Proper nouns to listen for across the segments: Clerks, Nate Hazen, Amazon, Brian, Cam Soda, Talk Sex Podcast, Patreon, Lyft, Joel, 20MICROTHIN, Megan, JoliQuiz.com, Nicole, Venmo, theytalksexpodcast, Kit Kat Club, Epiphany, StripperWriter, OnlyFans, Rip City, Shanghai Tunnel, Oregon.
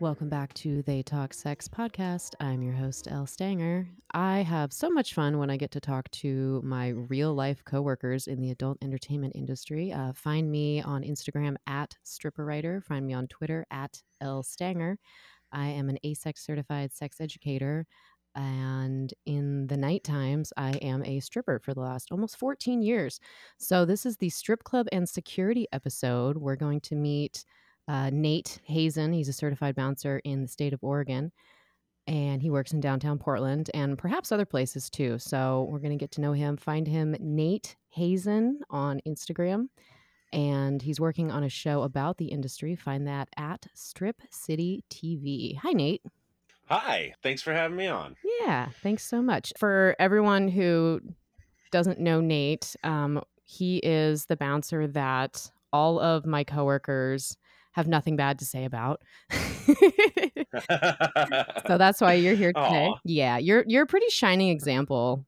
Welcome back to They Talk Sex Podcast. I'm your host, Elle Stanger. I have so much fun when I get to talk to my real life coworkers in the adult entertainment industry. Find me on Instagram at StripperWriter. Find me on Twitter at Elle Stanger. I am an ASEX certified sex educator. And in the night times, I am a stripper for the last almost 14 years. So this is the strip club and security episode. We're going to meet Nate Hazen. He's a certified bouncer in the state of Oregon, and he works in downtown Portland and perhaps other places too. So we're going to get to know him. Find him, Nate Hazen, on Instagram. And he's working on a show about the industry. Find that at Strip City TV. Hi, Nate. Hi, thanks for having me on. Yeah, thanks so much. For everyone who doesn't know Nate, he is the bouncer that all of my coworkers have nothing bad to say about. So that's why you're here today. Aww. Yeah, you're a pretty shining example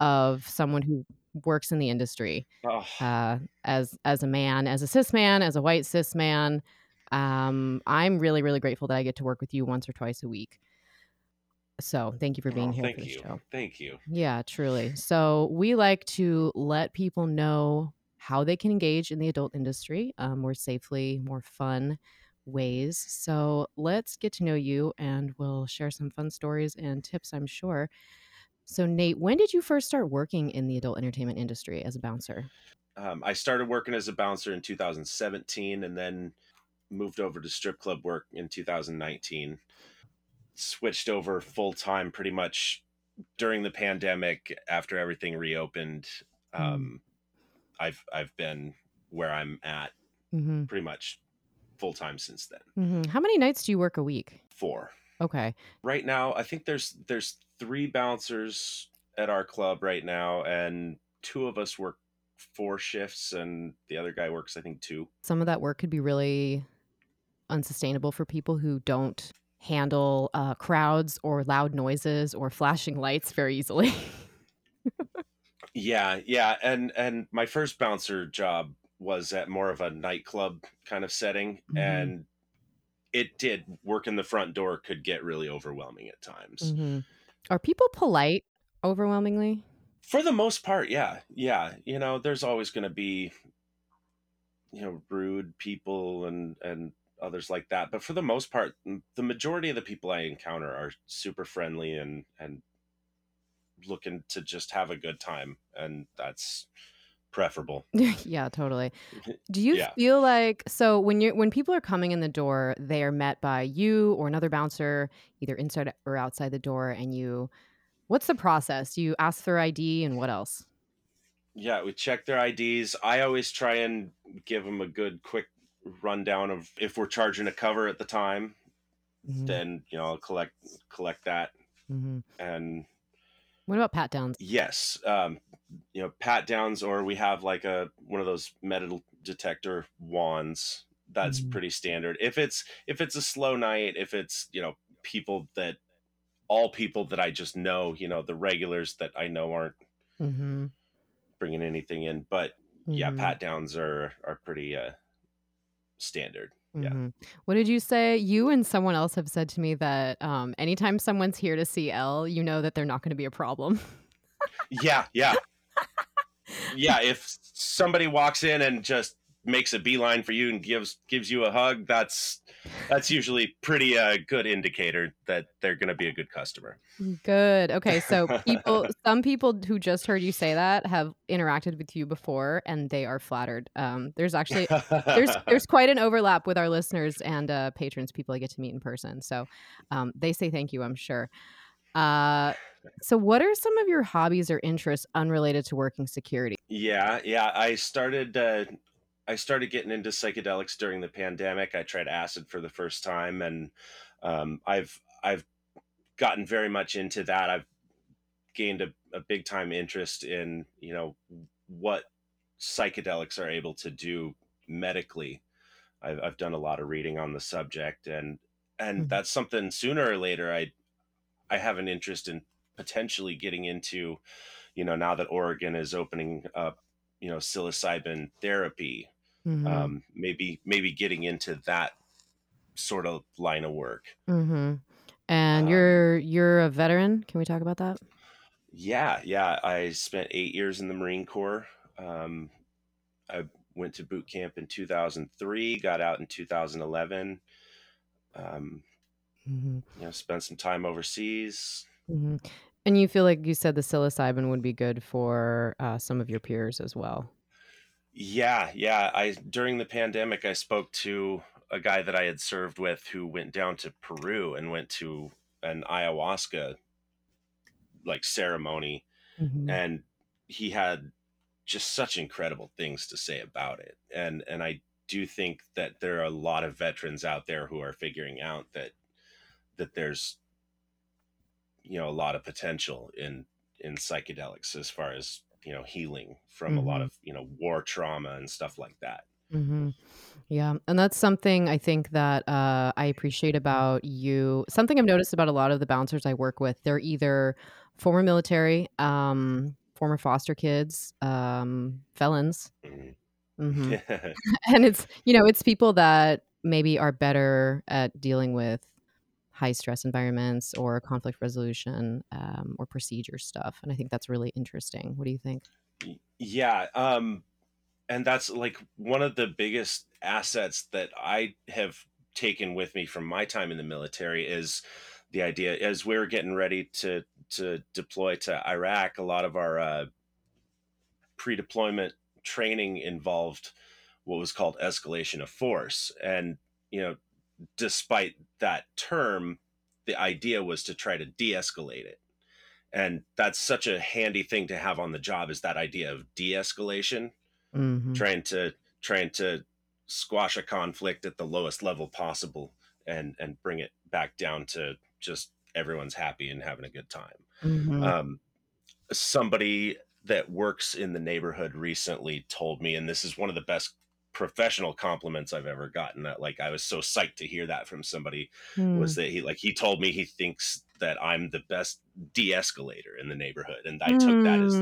of someone who works in the industry as a man, as a cis man, as a white cis man. I'm really, really grateful that I get to work with you once or twice a week. So thank you for being here for the show. Thank you. Yeah, truly. So we like to let people know how they can engage in the adult industry more safely, more fun ways. So let's get to know you, and we'll share some fun stories and tips, I'm sure. So Nate, when did you first start working in the adult entertainment industry as a bouncer? I started working as a bouncer in 2017, and then moved over to strip club work in 2019. Switched over full-time pretty much during the pandemic after everything reopened. I've been where I'm at pretty much full-time since then. How many nights do you work a week? 4. Okay. Right now, I think there's 3 bouncers at our club right now, and 2 of us work 4 shifts, and the other guy works, I think, 2. Some of that work could be really unsustainable for people who don't handle crowds or loud noises or flashing lights very easily. Yeah. And my first bouncer job was at more of a nightclub kind of setting. And it did work in the front door could get really overwhelming at times. Are people polite overwhelmingly? For the most part, yeah. Yeah. You know, there's always going to be, rude people and others like that. But for the most part, the majority of the people I encounter are super friendly and looking to just have a good time. And that's preferable. Yeah, totally. Do you feel like, so when people are coming in the door, they are met by you or another bouncer, either inside or outside the door, and what's the process? You ask their ID and what else? Yeah, we check their IDs. I always try and give them a good quick rundown of if we're charging a cover at the time, then I'll collect that. And what about pat downs? Yes, pat downs, or we have like one of those metal detector wands. That's pretty standard. If it's a slow night, if it's all people that I just know, the regulars that I know aren't bringing anything in, but pat downs are pretty standard. What did you say? You and someone else have said to me that anytime someone's here to see Elle, that they're not going to be a problem. Yeah. If somebody walks in and just makes a beeline for you and gives you a hug, that's usually pretty good indicator that they're going to be a good customer. Good. Okay. So some people who just heard you say that have interacted with you before, and they are flattered. There's actually, there's quite an overlap with our listeners and patrons, people I get to meet in person. So they say thank you, I'm sure. So what are some of your hobbies or interests unrelated to working security? Yeah. I started getting into psychedelics during the pandemic. I tried acid for the first time, and I've gotten very much into that. I've gained a big time interest in what psychedelics are able to do medically. I've done a lot of reading on the subject, and that's something sooner or later I have an interest in potentially getting into. Now that Oregon is opening up, psilocybin therapy, maybe getting into that sort of line of work. Mm-hmm. And you're a veteran. Can we talk about that? Yeah. I spent 8 years in the Marine Corps. I went to boot camp in 2003, got out in 2011. Mm-hmm. Spent some time overseas. Mm-hmm. And you feel like you said the psilocybin would be good for some of your peers as well. Yeah. During the pandemic, I spoke to a guy that I had served with who went down to Peru and went to an ayahuasca ceremony. Mm-hmm. And he had just such incredible things to say about it. And I do think that there are a lot of veterans out there who are figuring out that there's, a lot of potential in psychedelics as far as, healing from mm-hmm. a lot of, war trauma and stuff like that. Mm-hmm. Yeah. And that's something I think that I appreciate about you. Something I've noticed about a lot of the bouncers I work with, they're either former military, former foster kids, felons. Mm-hmm. Mm-hmm. And it's, it's people that maybe are better at dealing with high stress environments or conflict resolution or procedure stuff. And I think that's really interesting. What do you think? Yeah. And that's one of the biggest assets that I have taken with me from my time in the military is the idea, as we were getting ready to deploy to Iraq, a lot of our pre-deployment training involved what was called escalation of force. And, despite that term, the idea was to try to de-escalate it. And that's such a handy thing to have on the job, is that idea of de-escalation, mm-hmm. trying to squash a conflict at the lowest level possible and bring it back down to just everyone's happy and having a good time. Mm-hmm. Somebody that works in the neighborhood recently told me, and this is one of the best professional compliments I've ever gotten, that I was so psyched to hear that from somebody, was that he told me he thinks that I'm the best de-escalator in the neighborhood. And I took that as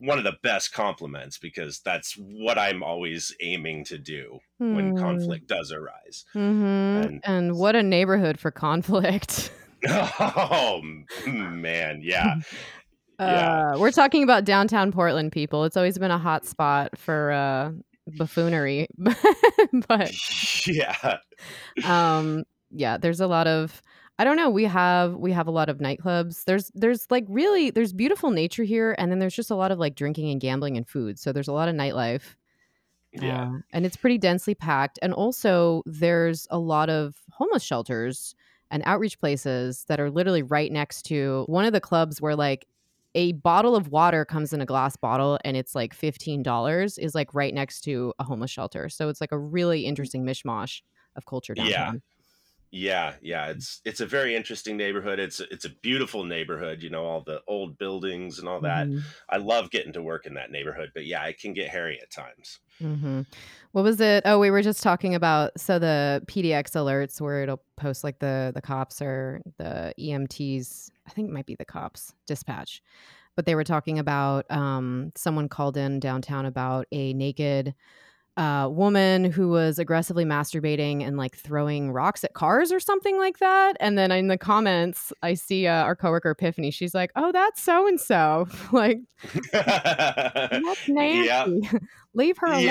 one of the best compliments, because that's what I'm always aiming to do when conflict does arise. Mm-hmm. And what a neighborhood for conflict. Oh man. Yeah. We're talking about downtown Portland, people. It's always been a hot spot for buffoonery. But yeah. There's a lot of, I don't know, we have a lot of nightclubs. There's beautiful nature here, and then there's just a lot of drinking and gambling and food. So there's a lot of nightlife. Yeah. And it's pretty densely packed, and also there's a lot of homeless shelters and outreach places that are literally right next to one of the clubs where a bottle of water comes in a glass bottle and it's $15, is right next to a homeless shelter. So it's a really interesting mishmash of culture downtown. Yeah. It's a very interesting neighborhood. It's a beautiful neighborhood, all the old buildings and all that. Mm-hmm. I love getting to work in that neighborhood, but yeah, it can get hairy at times. Mm-hmm. What was it? Oh, we were just talking about, so the PDX alerts where it'll post the cops or the EMTs, I think it might be the cops dispatch, but they were talking about, someone called in downtown about a naked woman who was aggressively masturbating and throwing rocks at cars or something like that. And then in the comments, I see our coworker Epiphany. She's like, "Oh, that's so and so." That's nasty. Yep. Leave her alone.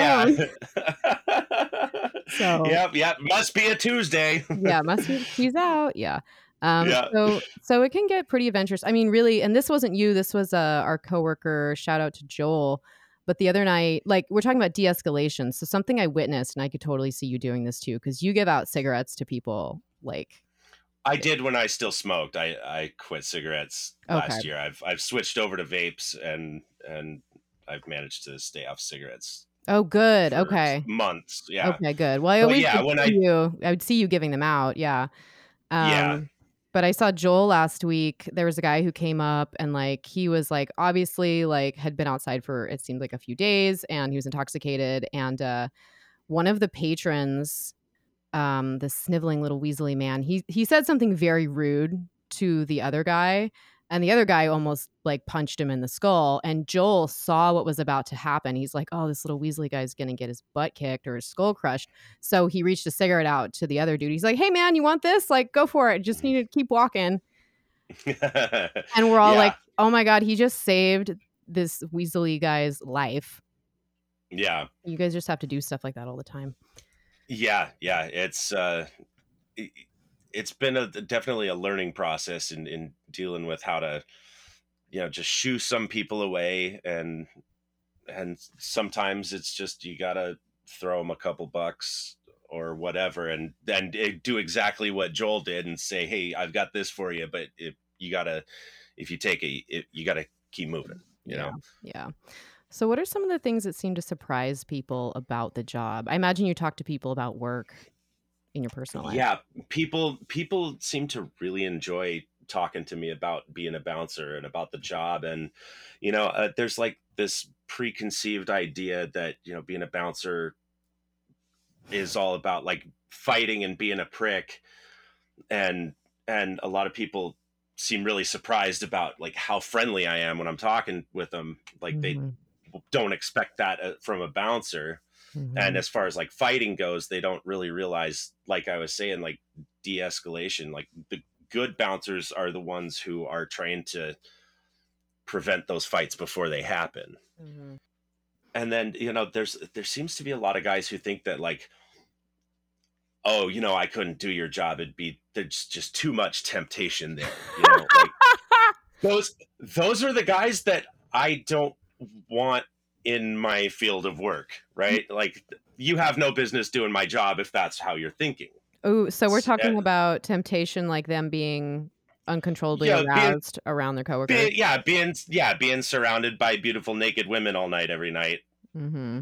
Yeah. So. Yep. Must be a Tuesday. Yeah, must be. She's out. Yeah. So it can get pretty adventurous. I mean, really. And this wasn't you. This was our coworker. Shout out to Joel. But the other night, we're talking about de-escalation. So something I witnessed, and I could totally see you doing this too, because you give out cigarettes to people. I did when I still smoked. I quit cigarettes last year. I've switched over to vapes, and I've managed to stay off cigarettes. Oh, good. Okay. Months. Yeah. Okay. Good. Well, I would see you giving them out. Yeah. Yeah. But I saw Joel last week. There was a guy who came up and he was obviously had been outside for, it seemed a few days, and he was intoxicated. And one of the patrons, the sniveling little weaselly man, he said something very rude to the other guy. And the other guy almost like punched him in the skull. And Joel saw what was about to happen. He's like, oh, this little Weasley guy's going to get his butt kicked or his skull crushed. So he reached a cigarette out to the other dude. He's like, hey, man, you want this? Like, go for it. Just need to keep walking. And we're all like, oh, my God, he just saved this Weasley guy's life. Yeah. You guys just have to do stuff like that all the time. Yeah. Yeah. It's been definitely a learning process in dealing with how to, you know, just shoo some people away. And sometimes it's just, you got to throw them a couple bucks or whatever. And do exactly what Joel did and say, hey, I've got this for you. But you got to keep moving, you know? Yeah. So what are some of the things that seem to surprise people about the job? I imagine you talk to people about work in your personal life. Yeah. People seem to really enjoy talking to me about being a bouncer and about the job. And, you know, there's like this preconceived idea that, you know, being a bouncer is all about like fighting and being a prick. And a lot of people seem really surprised about like how friendly I am when I'm talking with them. Like they don't expect that from a bouncer. Mm-hmm. And as far as like fighting goes, they don't really realize, like I was saying, like de-escalation, like the good bouncers are the ones who are trained to prevent those fights before they happen. Mm-hmm. And then, you know, there seems to be a lot of guys who think that like, oh, you know, I couldn't do your job. There's just too much temptation there. You know, like those are the guys that I don't want in my field of work, right? Like, you have no business doing my job if that's how you're thinking. Oh, so we're talking about temptation, like them being uncontrollably aroused around their coworkers. Being surrounded by beautiful naked women all night, every night. Mm-hmm.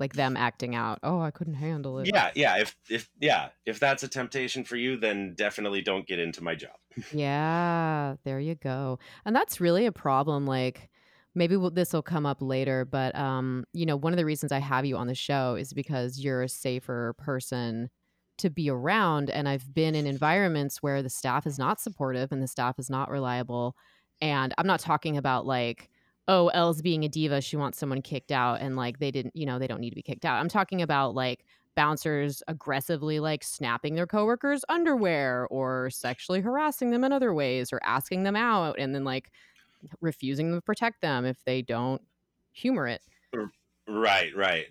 Like them acting out. Oh, I couldn't handle it. Yeah. If that's a temptation for you, then definitely don't get into my job. Yeah, there you go. And that's really a problem. Like, maybe this will come up later, but you know, one of the reasons I have you on the show is because you're a safer person to be around. And I've been in environments where the staff is not supportive and the staff is not reliable. And I'm not talking about like, oh, Elle's being a diva, she wants someone kicked out, and like they didn't, you know, they don't need to be kicked out. I'm talking about like bouncers aggressively like snapping their coworkers' underwear or sexually harassing them in other ways or asking them out and then like refusing to protect them if they don't humor it. Right.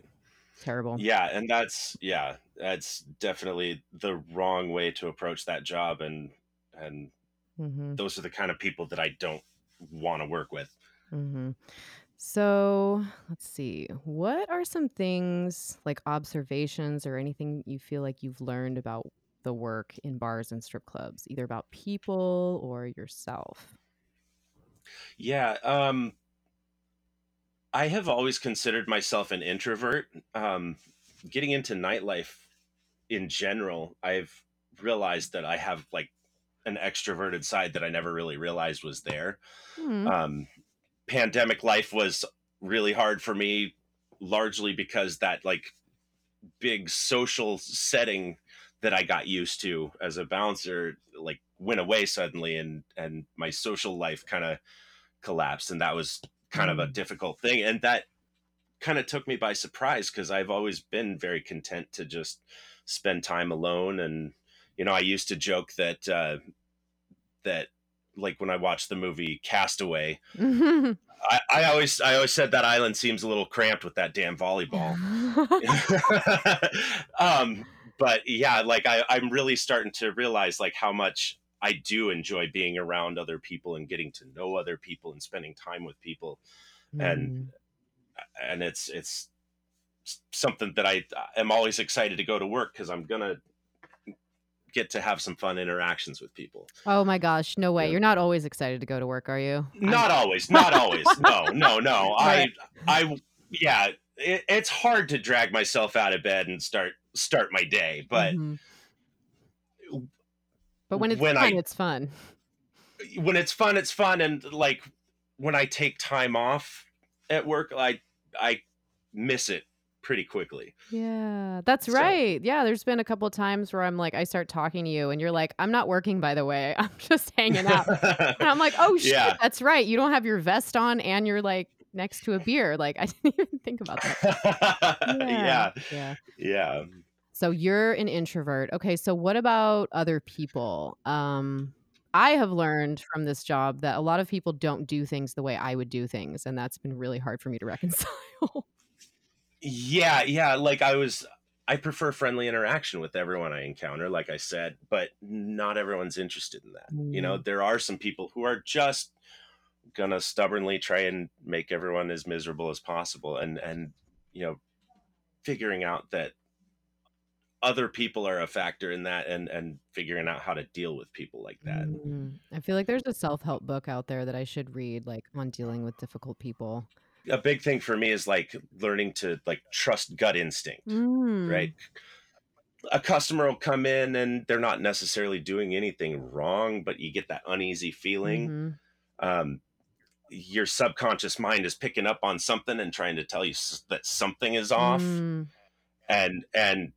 Terrible. Yeah, and that's definitely the wrong way to approach that job, and those are the kind of people that I don't want to work with. Mm-hmm. So let's see, what are some things like observations or anything you feel like you've learned about the work in bars and strip clubs, either about people or yourself? Yeah. I have always considered myself an introvert. Getting into nightlife in general, I've realized that I have like an extroverted side that I never really realized was there. Mm-hmm. Pandemic life was really hard for me, largely because that like big social setting that I got used to as a bouncer like went away suddenly, and my social life kind of collapsed, and that was kind of a difficult thing, and that kind of took me by surprise because I've always been very content to just spend time alone. And you know, I used to joke that that like when I watched the movie Castaway, I always said that island seems a little cramped with that damn volleyball. But yeah, like I'm really starting to realize like how much I do enjoy being around other people and getting to know other people and spending time with people. And it's something that I am always excited to go to work because I'm going to get to have some fun interactions with people. Oh my gosh, no way. You're not always excited to go to work, are you? Not always. No. Right. It's hard to drag myself out of bed and start my day, but but when it's fun. When it's fun, and like when I take time off at work, I miss it pretty quickly. Yeah, that's right. Yeah, there's been a couple of times where I'm like, I start talking to you and you're like, I'm not working, by the way. I'm just hanging out. And I'm like, oh, shit, yeah. That's right. You don't have your vest on and you're like next to a beer. Like, I didn't even think about that. Yeah. So you're an introvert. Okay, so what about other people? I have learned from this job that a lot of people don't do things the way I would do things. And that's been really hard for me to reconcile. Yeah. Like I prefer friendly interaction with everyone I encounter, like I said, but not everyone's interested in that. Mm. You know, there are some people who are just going to stubbornly try and make everyone as miserable as possible. And, you know, figuring out that other people are a factor in that and figuring out how to deal with people like that. Mm-hmm. I feel like there's a self-help book out there that I should read, like on dealing with difficult people. A big thing for me is like learning to like trust gut instinct, right? A customer will come in and they're not necessarily doing anything wrong, but you get that uneasy feeling. Mm-hmm. Your subconscious mind is picking up on something and trying to tell you that something is off. Mm. And,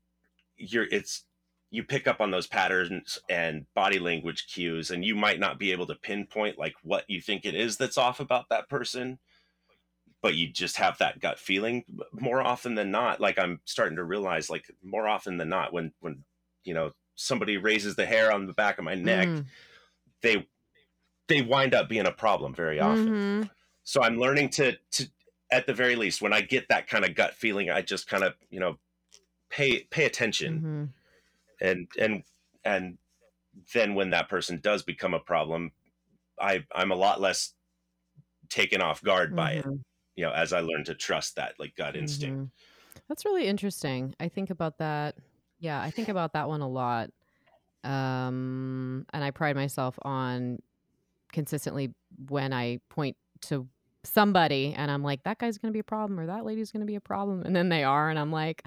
you pick up on those patterns and body language cues, and you might not be able to pinpoint like what you think it is that's off about that person, but you just have that gut feeling more often than not. Like I'm starting to realize like more often than not, when, you know, somebody raises the hair on the back of my neck, they wind up being a problem very often. Mm-hmm. So I'm learning to, at the very least, when I get that kind of gut feeling, I just kind of, you know, pay attention. Mm-hmm. And then when that person does become a problem, I'm a lot less taken off guard by it, you know, as I learn to trust that like gut instinct. Mm-hmm. That's really interesting. I think about that. Yeah. I think about that one a lot. And I pride myself on consistently when I point to somebody and I'm like, that guy's going to be a problem or that lady's going to be a problem. And then they are. And I'm like,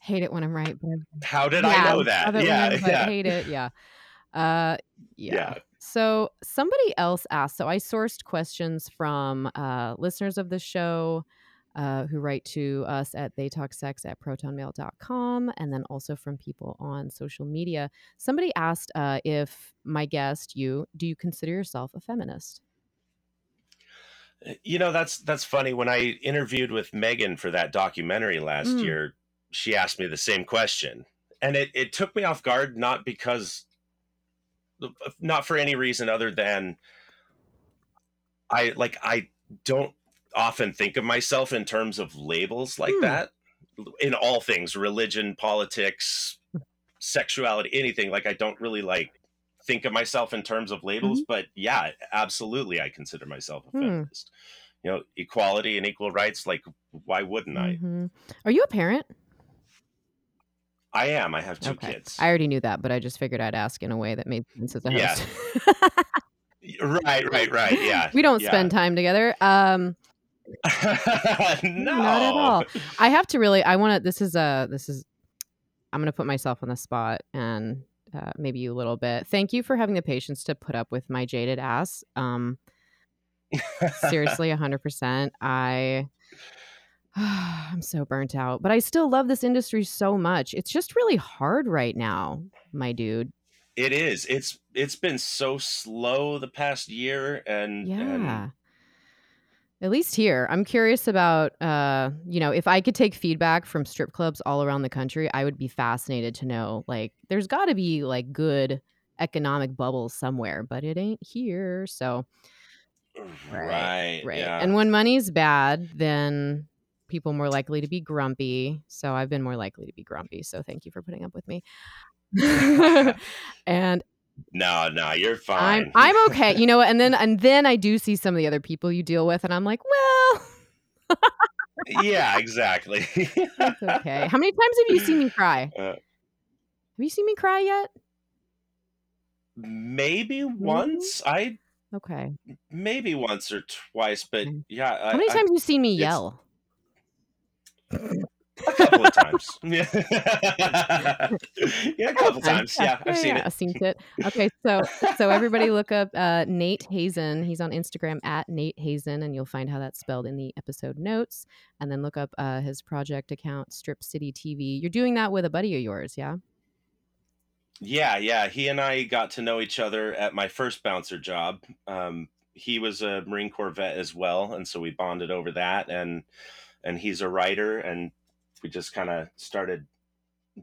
hate it when I'm right. How did I know that? I hate it. Yeah. So somebody else asked. So I sourced questions from listeners of the show who write to us at theytalksex@protonmail.com, and then also from people on social media. Somebody asked if my guest, do you consider yourself a feminist? You know, that's funny. When I interviewed with Megan for that documentary last year, she asked me the same question, and it took me off guard, not for any reason other than I don't often think of myself in terms of labels like that in all things, religion, politics, sexuality, anything. Like I don't really like think of myself in terms of labels, but yeah, absolutely. I consider myself a feminist, you know, equality and equal rights. Like why wouldn't I? Are you a parent? I am. I have two kids. I already knew that, but I just figured I'd ask in a way that made sense as a host. Right. Yeah. We don't spend time together. No. Not at all. I have to really, I'm going to put myself on the spot and maybe you a little bit. Thank you for having the patience to put up with my jaded ass. Seriously, 100%. I'm so burnt out, but I still love this industry so much. It's just really hard right now, my dude. It is. It's been so slow the past year, and at least here. I'm curious about, you know, if I could take feedback from strip clubs all around the country, I would be fascinated to know, like, there's got to be like good economic bubbles somewhere, but it ain't here. So, right. Yeah. And when money's bad, then people more likely to be grumpy. So I've been more likely to be grumpy. So thank you for putting up with me. And no, you're fine. I'm okay. You know, and then I do see some of the other people you deal with and I'm like, well, yeah, exactly. That's okay. How many times have you seen me cry? Have you seen me cry yet? Maybe once. Maybe once or twice, but yeah. How many times have you seen me yell? A couple of times. Yeah. Yeah, a couple times. Yeah, I've seen it. I've seen it. Okay, so everybody look up Nate Hazen. He's on Instagram at Nate Hazen, and you'll find how that's spelled in the episode notes. And then look up his project account, Strip City TV. You're doing that with a buddy of yours, yeah? Yeah. He and I got to know each other at my first bouncer job. He was a Marine Corps vet as well, and so we bonded over that. And he's a writer, and we just kind of started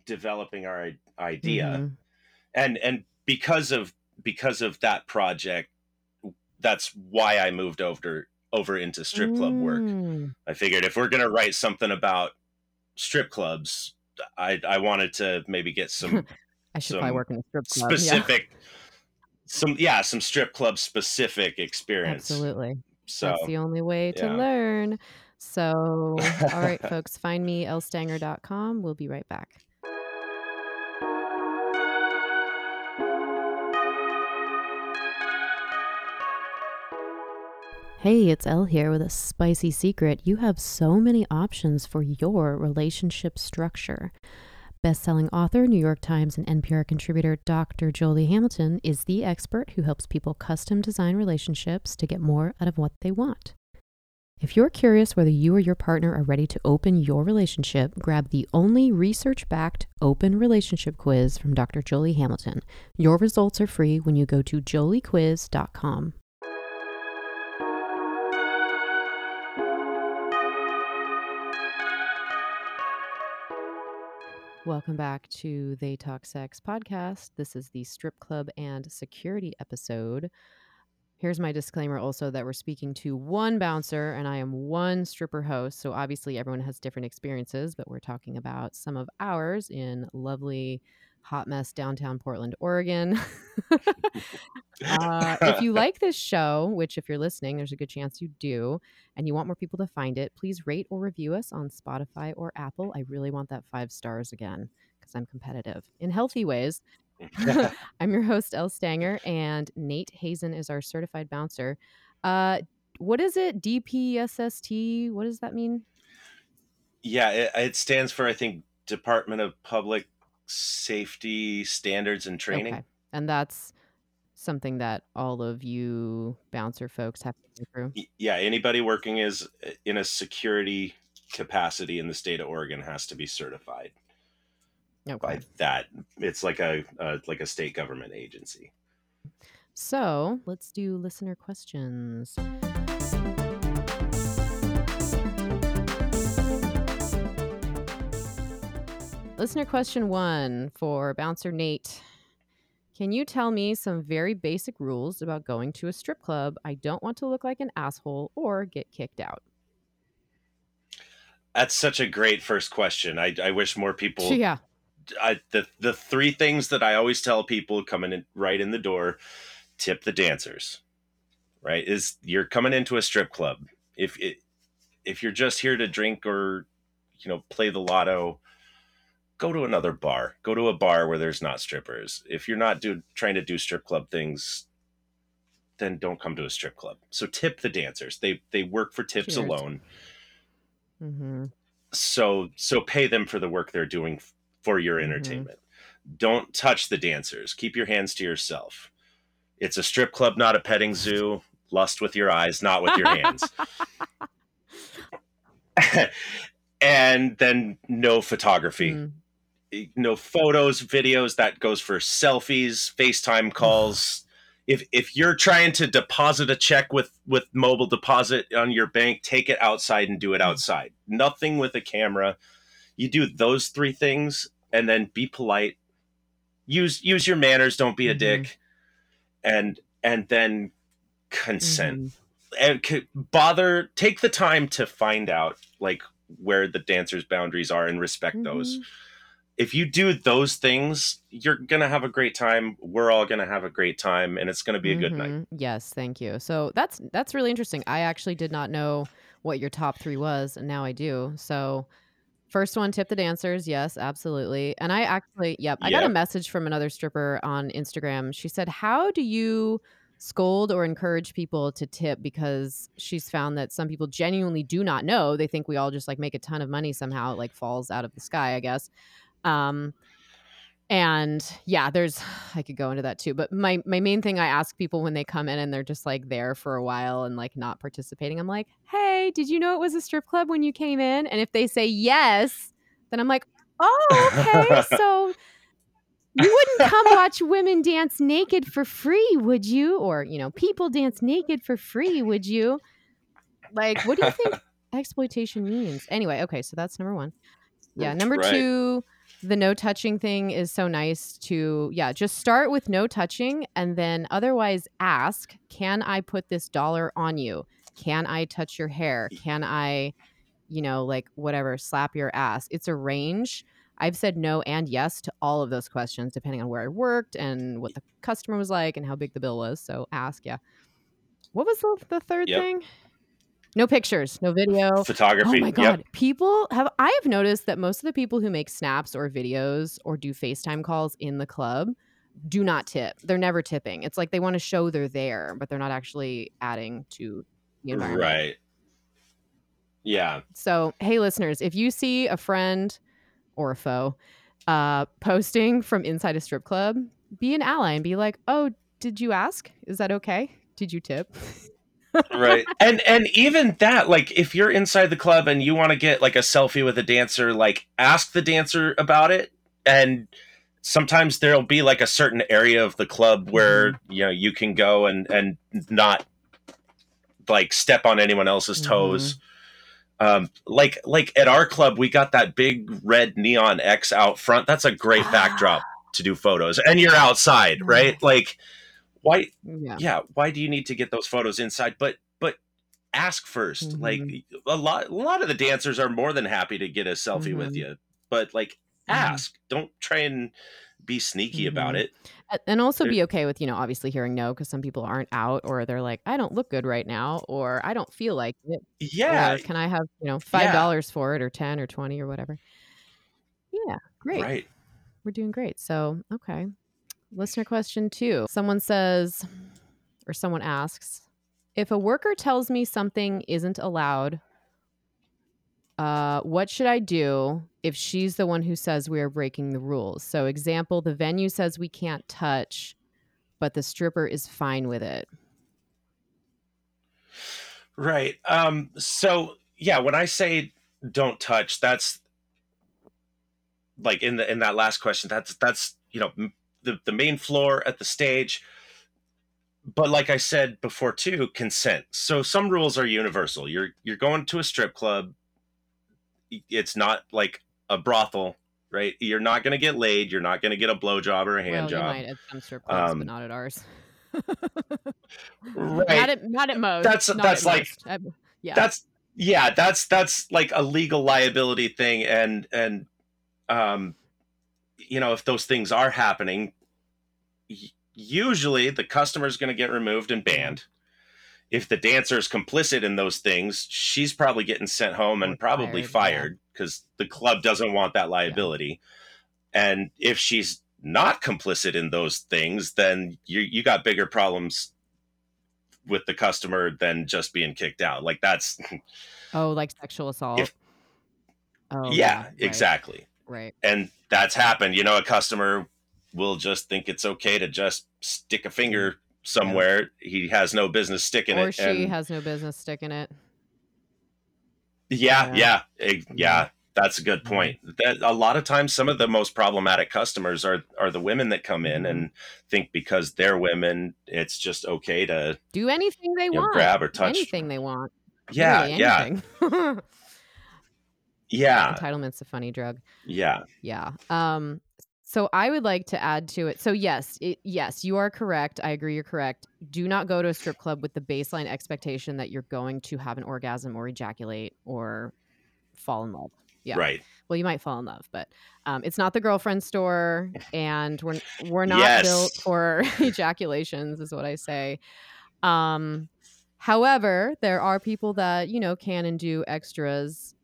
developing our idea. Mm-hmm. And because of that project, that's why I moved over into strip club work. I figured if we're going to write something about strip clubs, I wanted to maybe get some I should probably work in a strip club. Specific some strip club specific experience. Absolutely. So that's the only way to learn. So, all right, folks, find me, ElleStanger.com. We'll be right back. Hey, it's Elle here with a spicy secret. You have so many options for your relationship structure. Best-selling author, New York Times, and NPR contributor Dr. Jolie Hamilton is the expert who helps people custom design relationships to get more out of what they want. If you're curious whether you or your partner are ready to open your relationship, grab the only research-backed open relationship quiz from Dr. Jolie Hamilton. Your results are free when you go to JoliQuiz.com. Welcome back to They Talk Sex Podcast. This is the strip club and security episode. Here's my disclaimer also that we're speaking to one bouncer and I am one stripper host. So obviously everyone has different experiences, but we're talking about some of ours in lovely hot mess downtown Portland, Oregon. If you like this show, which if you're listening, there's a good chance you do, and you want more people to find it, please rate or review us on Spotify or Apple. I really want that 5 stars again because I'm competitive in healthy ways. I'm your host, Elle Stanger, and Nate Hazen is our certified bouncer. What is it? DPSST? What does that mean? Yeah, it stands for, I think, Department of Public Safety Standards and Training. Okay. And that's something that all of you bouncer folks have to go through? Yeah, anybody working is in a security capacity in the state of Oregon has to be certified. Okay. By that, it's like a state government agency. So let's do listener questions. Listener question 1 for bouncer Nate. Can you tell me some very basic rules about going to a strip club? I don't want to look like an asshole or get kicked out. That's such a great first question. I wish more people... Yeah. The 3 things that I always tell people coming in right in the door, tip the dancers, right? Is you're coming into a strip club. If you're just here to drink or, play the lotto, go to another bar, go to a bar where there's not strippers. If you're not trying to do strip club things, then don't come to a strip club. So tip the dancers. They work for tips alone. Mm-hmm. So pay them for the work they're doing for your entertainment. Mm-hmm. Don't touch the dancers. Keep your hands to yourself. It's a strip club, not a petting zoo. Lust with your eyes, not with your hands. And then no photography. Mm-hmm. No photos, videos. That goes for selfies, FaceTime calls. If you're trying to deposit a check with mobile deposit on your bank, take it outside and do it outside. Nothing with a camera. You do those 3 things and then be polite, use your manners, don't be a dick, and then consent. And take the time to find out where the dancer's boundaries are and respect those. If you do those things, you're going to have a great time. We're all going to have a great time, and it's going to be a good night. Yes, thank you. So that's really interesting. I actually did not know what your top 3 was, and now I do. So first one, tip the dancers. Yes, absolutely. And I got a message from another stripper on Instagram. She said, how do you scold or encourage people to tip, because she's found that some people genuinely do not know. They think we all just like make a ton of money somehow. It like falls out of the sky, I guess. And yeah, I could go into that too. But my main thing I ask people when they come in and they're just like there for a while and like not participating, I'm like, hey, did you know it was a strip club when you came in? And if they say yes, then I'm like, oh, okay. So you wouldn't come watch women dance naked for free, would you? Or, you know, people dance naked for free, would you? Like, what do you think exploitation means? Anyway, okay, so that's number one. Yeah, that's number two. The no touching thing is so nice to, just start with no touching and then otherwise ask, can I put this dollar on you? Can I touch your hair? Can I, whatever, slap your ass? It's a range. I've said no and yes to all of those questions, depending on where I worked and what the customer was like and how big the bill was. So ask, yeah. What was the third thing? No pictures, no video. Photography. Oh my God. Yep. I have noticed that most of the people who make snaps or videos or do FaceTime calls in the club do not tip. They're never tipping. It's like they want to show they're there, but they're not actually adding to the environment. Right. Yeah. So, hey, listeners, if you see a friend or a foe posting from inside a strip club, be an ally and be like, oh, did you ask? Is that okay? Did you tip? Right. And even that, like, if you're inside the club and you want to get like a selfie with a dancer, like, ask the dancer about it. And sometimes there'll be like a certain area of the club where, you can go and not like step on anyone else's toes. Like at our club, we got that big red neon X out front. That's a great backdrop to do photos, and you're outside, right? Like, why? Yeah. Why do you need to get those photos inside? But ask first. Mm-hmm. Like a lot of the dancers are more than happy to get a selfie with you. But like, ask. Don't try and be sneaky about it. And also be okay with obviously hearing no, because some people aren't out, or they're like, I don't look good right now, or I don't feel like it. Yeah. Or, can I have $5 for it, or 10 or 20 or whatever? Yeah. Great. Right. We're doing great. So okay. Listener question 2. Someone asks, if a worker tells me something isn't allowed, what should I do if she's the one who says we are breaking the rules? So example, the venue says we can't touch, but the stripper is fine with it. Right. So yeah, when I say don't touch, that's like in that last question, that's, the main floor at the stage. But like I said before too, consent. So some rules are universal. You're going to a strip club. It's not like a brothel, right? You're not going to get laid. You're not going to get a blowjob or a hand job. You might at some strip clubs, but not at ours. Right. Not at most. That's like, yeah. That's like a legal liability thing. And if those things are happening, usually the customer is going to get removed and banned. If the dancer is complicit in those things, she's probably getting sent home and probably fired because the club doesn't want that liability. Yeah. And if she's not complicit in those things, then you got bigger problems with the customer than just being kicked out. Like that's like sexual assault. Exactly. Right. And that's happened. A customer will just think it's okay to just stick a finger somewhere he has no business sticking it. Or she has no business sticking it. Yeah. That's a good point. That a lot of times some of the most problematic customers are the women that come in and think because they're women, it's just okay to do anything they want, grab or touch anything they want. Yeah. Really, yeah. Yeah. Entitlement's a funny drug. Yeah. Yeah. So I would like to add to it. So yes, you are correct. I agree you're correct. Do not go to a strip club with the baseline expectation that you're going to have an orgasm or ejaculate or fall in love. Yeah. Right. Well, you might fall in love, but it's not the girlfriend store, and we're not built for ejaculations is what I say. However, there are people that, can and do extras.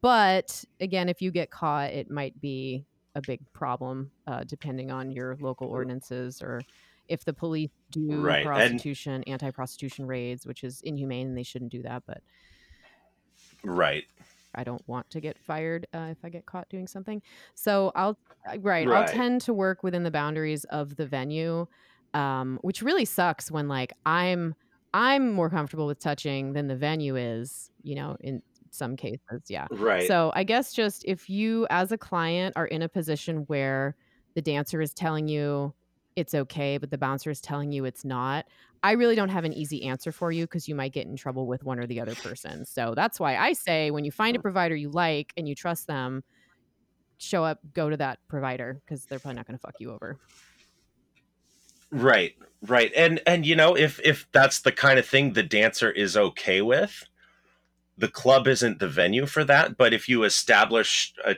But again, if you get caught, it might be a big problem, depending on your local ordinances, or if the police do prostitution, and anti-prostitution raids, which is inhumane and they shouldn't do that, but I don't want to get fired if I get caught doing something. So I'll tend to work within the boundaries of the venue, which really sucks when like I'm more comfortable with touching than the venue is, you know, in some cases. Yeah. Right. So I guess just if you as a client are in a position where the dancer is telling you it's okay, but the bouncer is telling you it's not, I really don't have an easy answer for you because you might get in trouble with one or the other person. So that's why I say when you find a provider you like and you trust them, show up, go to that provider because they're probably not going to fuck you over. Right, right. And you know, if that's the kind of thing the dancer is okay with, the club isn't the venue for that. But if you establish a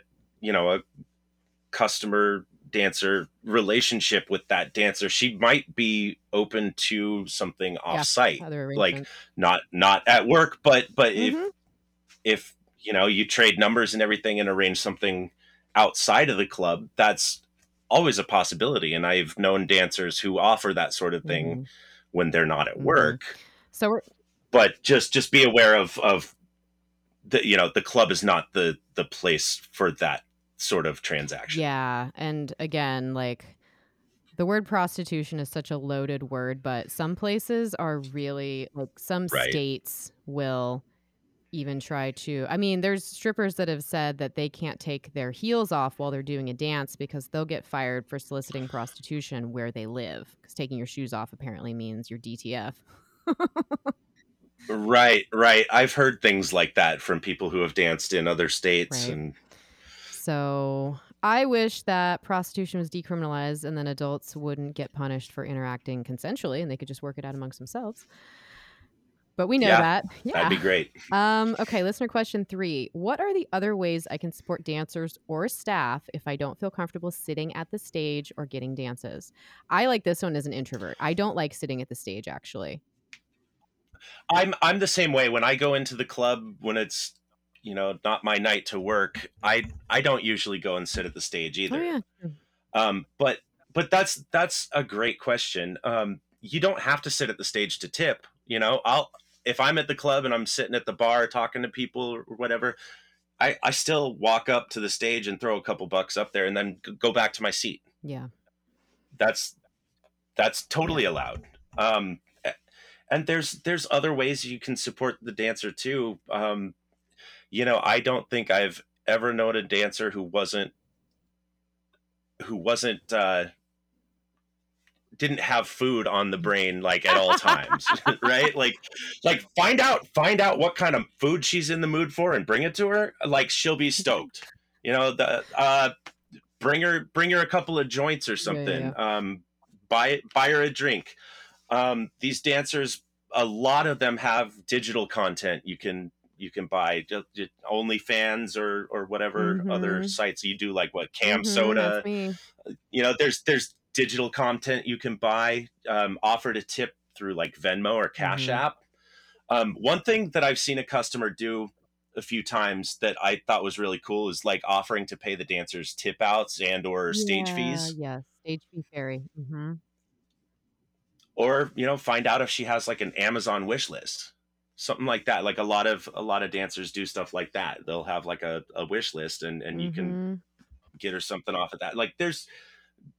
customer dancer relationship with that dancer, she might be open to something off-site, like not at work, but if you know, you trade numbers and everything and arrange something outside of the club, that's always a possibility. And I've known dancers who offer that sort of thing when they're not at work. So but just be aware of the, you know, the club is not the place for that sort of transaction. Yeah. And again, like the word prostitution is such a loaded word, but some places are really like some states will even try to, I mean, there's strippers that have said that they can't take their heels off while they're doing a dance because they'll get fired for soliciting prostitution where they live, because taking your shoes off apparently means you're DTF. Right. I've heard things like that from people who have danced in other states. And so I wish that prostitution was decriminalized and then adults wouldn't get punished for interacting consensually and they could just work it out amongst themselves. But we know that. Yeah. That'd be great. Okay, listener question 3. What are the other ways I can support dancers or staff if I don't feel comfortable sitting at the stage or getting dances? I like this one as an introvert. I don't like sitting at the stage, actually. I'm the same way. When I go into the club, when it's, you know, not my night to work, I don't usually go and sit at the stage either. Oh, yeah. But that's a great question. You don't have to sit at the stage to tip. You know, if I'm at the club and I'm sitting at the bar talking to people or whatever, I still walk up to the stage and throw a couple bucks up there and then go back to my seat. Yeah. That's totally allowed. And there's other ways you can support the dancer too. You know, I don't think I've ever known a dancer who didn't have food on the brain, like at all times, right? Like find out what kind of food she's in the mood for and bring it to her. Like she'll be stoked, you know, bring her a couple of joints or something, buy her a drink. These dancers, a lot of them have digital content. You can buy OnlyFans or whatever other sites you do, like what Cam Soda, you know, there's digital content you can buy, offer to tip through like Venmo or Cash App. One thing that I've seen a customer do a few times that I thought was really cool is like offering to pay the dancers tip outs and or stage fees. Yeah, stage fee fairy. Or, you know, find out if she has like an Amazon wish list. Something like that. Like a lot of dancers do stuff like that. They'll have like a wish list and you can get her something off of that. Like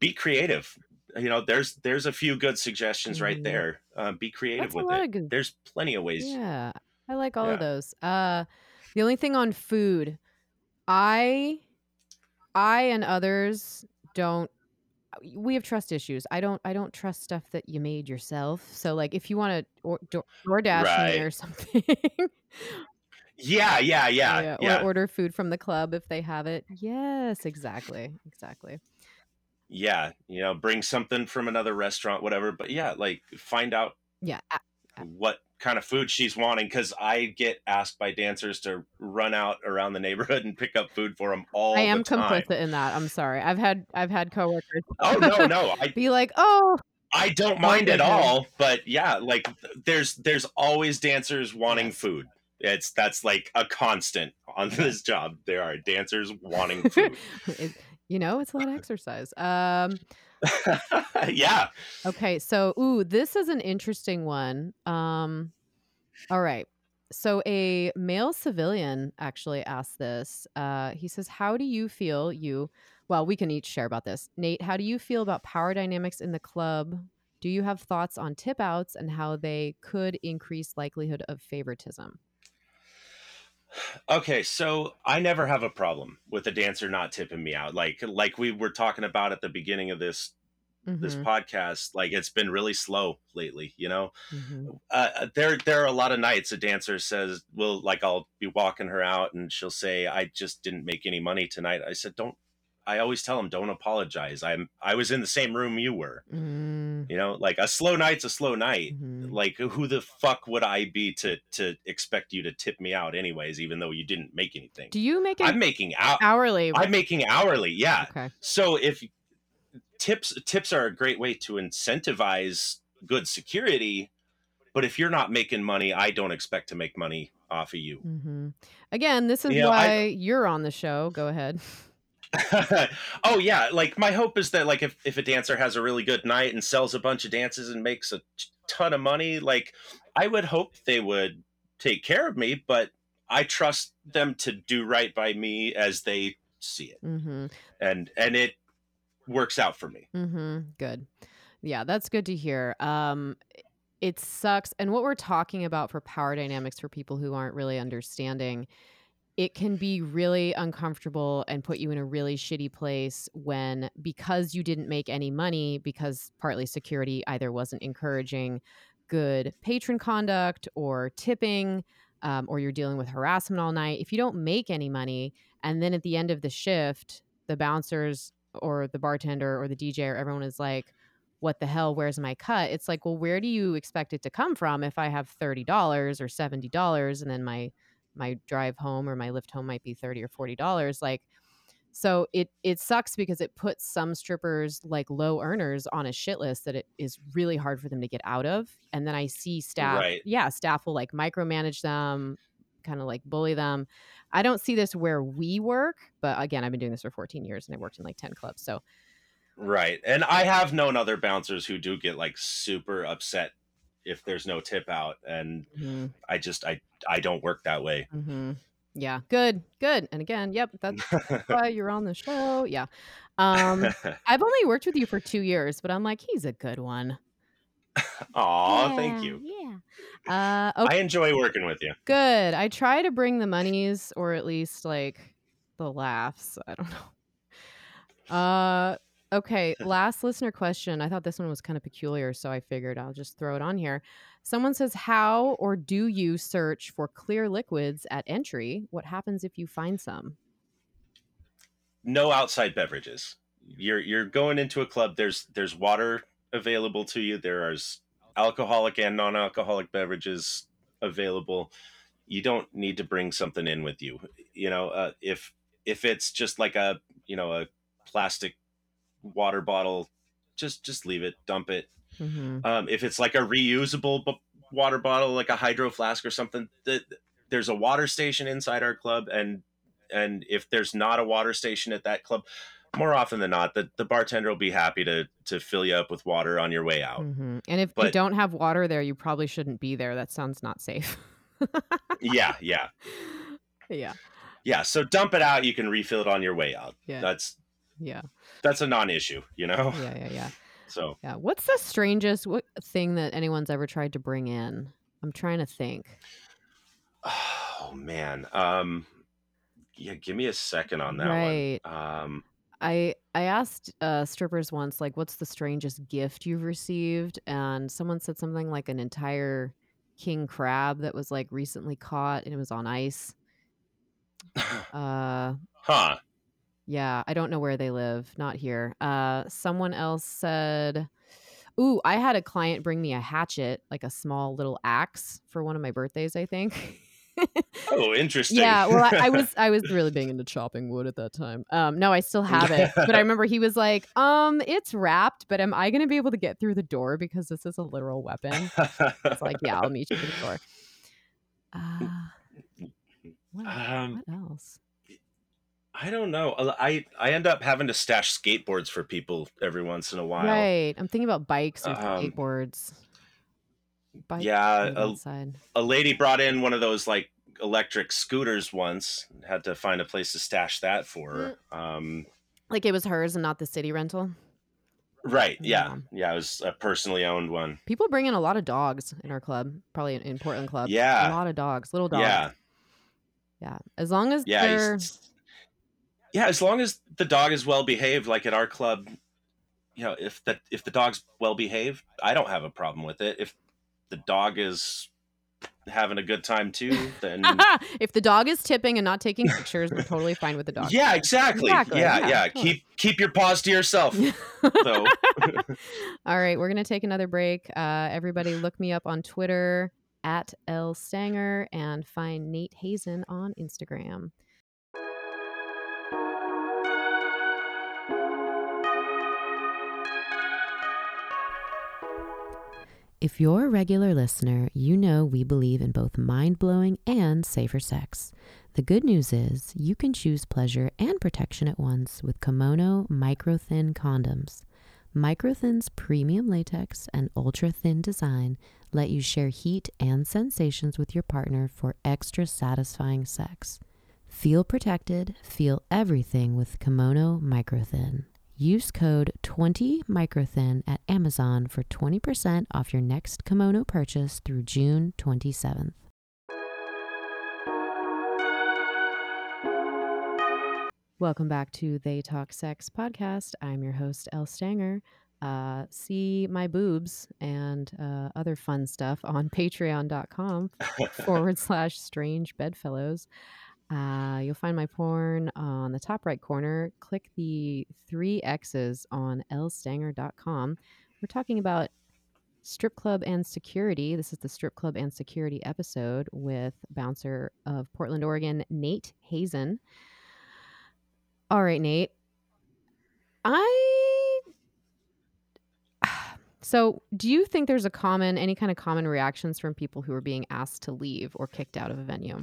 be creative. You know, there's a few good suggestions right there. Be creative with it. There's plenty of ways. Yeah. I like all of those. The only thing on food, I and others we have trust issues. I don't trust stuff that you made yourself. So like if you want to DoorDash me or something. Or order food from the club if they have it. Yes, exactly. Yeah, you know, bring something from another restaurant, whatever. But yeah, like find out what kind of food she's wanting, because I get asked by dancers to run out around the neighborhood and pick up food for them all the time. I am complicit in that. I'm sorry. I've had coworkers. Oh no, I'd be like, I don't mind at all. But yeah, like there's always dancers wanting food. That's like a constant on this job. There are dancers wanting food. You know, it's a lot of exercise. Yeah. Okay. So, ooh, this is an interesting one. All right. So a male civilian actually asked this. He says, how do you feel well, we can each share about this. Nate, how do you feel about power dynamics in the club? Do you have thoughts on tip outs and how they could increase likelihood of favoritism? Okay, so I never have a problem with a dancer not tipping me out. Like we were talking about at the beginning of this this podcast, like it's been really slow lately, you know? There are a lot of nights a dancer says, well, like I'll be walking her out and she'll say, I just didn't make any money tonight. I said, I always tell them, don't apologize. I was in the same room you were, you know, like a slow night's a slow night. Like who the fuck would I be to expect you to tip me out anyways, even though you didn't make anything. Do you make it? I'm making hourly. I'm making hourly. Yeah. Okay. So if tips are a great way to incentivize good security, but if you're not making money, I don't expect to make money off of you. Again, this is why you're on the show. Go ahead. Oh yeah, like my hope is that like if a dancer has a really good night and sells a bunch of dances and makes a ton of money, like I would hope they would take care of me, but I trust them to do right by me as they see it. And it works out for me. Good. Yeah, that's good to hear. It sucks. And what we're talking about for power dynamics for people who aren't really understanding, it can be really uncomfortable and put you in a really shitty place when, because you didn't make any money, because partly security either wasn't encouraging good patron conduct or tipping, or you're dealing with harassment all night. If you don't make any money, and then at the end of the shift, the bouncers or the bartender or the DJ or everyone is like, what the hell, where's my cut? It's like, well, where do you expect it to come from if I have $30 or $70 and then my drive home or my Lyft home might be $30 or $40. Like, so it sucks because it puts some strippers, like low earners, on a shit list that it is really hard for them to get out of. And then I see staff, staff will like micromanage them, kind of like bully them. I don't see this where we work, but again, I've been doing this for 14 years and I worked in like 10 clubs. So. Right. And I have known other bouncers who do get like super upset if there's no tip out, and I don't work that way. Yeah. Good. And again, yep, that's why you're on the show. Yeah. I've only worked with you for 2 years, but I'm like, he's a good one. Aw, yeah, thank you. Yeah. Okay. I enjoy working with you. Good. I try to bring the monies, or at least like the laughs. I don't know. Okay, last listener question. I thought this one was kind of peculiar, so I figured I'll just throw it on here. Someone says, how or do you search for clear liquids at entry? What happens if you find some? No outside beverages. You're going into a club. There's water available to you. There are alcoholic and non-alcoholic beverages available. You don't need to bring something in with you. You know, if it's just like a, you know, a plastic water bottle, just leave it, dump it. If it's like a reusable water bottle, like a hydro flask or something, there's a water station inside our club, and if there's not a water station at that club, more often than not, the bartender will be happy to fill you up with water on your way out. And if you don't have water there, you probably shouldn't be there. That sounds not safe. Yeah, so dump it out. You can refill it on your way out. That's a non-issue, you know? Yeah. So yeah. What's the strangest thing that anyone's ever tried to bring in? I'm trying to think. Oh man. Yeah, give me a second on that one. I asked strippers once, like, what's the strangest gift you've received? And someone said something like an entire king crab that was like recently caught and it was on ice. Yeah, I don't know where they live. Not here. Someone else said, ooh, I had a client bring me a hatchet, like a small little axe for one of my birthdays, I think. Oh, interesting. Yeah, well, I was really big into chopping wood at that time. No, I still have it. But I remember he was like, it's wrapped, but am I going to be able to get through the door because this is a literal weapon? It's like, yeah, I'll meet you at the door. What else? I don't know. I end up having to stash skateboards for people every once in a while. Right. I'm thinking about bikes or skateboards. Bikes, yeah. A lady brought in one of those like electric scooters once. Had to find a place to stash that for her. Like it was hers and not the city rental? Right. Yeah. Yeah. It was a personally owned one. People bring in a lot of dogs in our club, probably in Portland club. Yeah. A lot of dogs, little dogs. Yeah. Yeah. As long as they're... Yeah, as long as the dog is well behaved, like at our club, you know, if the dog's well behaved, I don't have a problem with it. If the dog is having a good time too, then if the dog is tipping and not taking pictures, we're totally fine with the dog. Yeah, exactly. Yeah. Cool. Keep your paws to yourself. So. All right, we're gonna take another break. Everybody, look me up on Twitter at Elle Stanger and find Nate Hazen on Instagram. If you're a regular listener, you know we believe in both mind-blowing and safer sex. The good news is you can choose pleasure and protection at once with Kimono Microthin Condoms. Microthin's premium latex and ultra-thin design let you share heat and sensations with your partner for extra satisfying sex. Feel protected, feel everything with Kimono Microthin. Use code 20MICROTHIN at Amazon for 20% off your next kimono purchase through June 27th. Welcome back to They Talk Sex Podcast. I'm your host, Elle Stanger. See my boobs and other fun stuff on patreon.com/strangebedfellows. You'll find my porn on the top right corner. Click the 3 X's on lstanger.com. We're talking about strip club and security. This is the strip club and security episode with bouncer of Portland, Oregon, Nate Hazen. All right, Nate. So do you think there's any kind of common reactions from people who are being asked to leave or kicked out of a venue?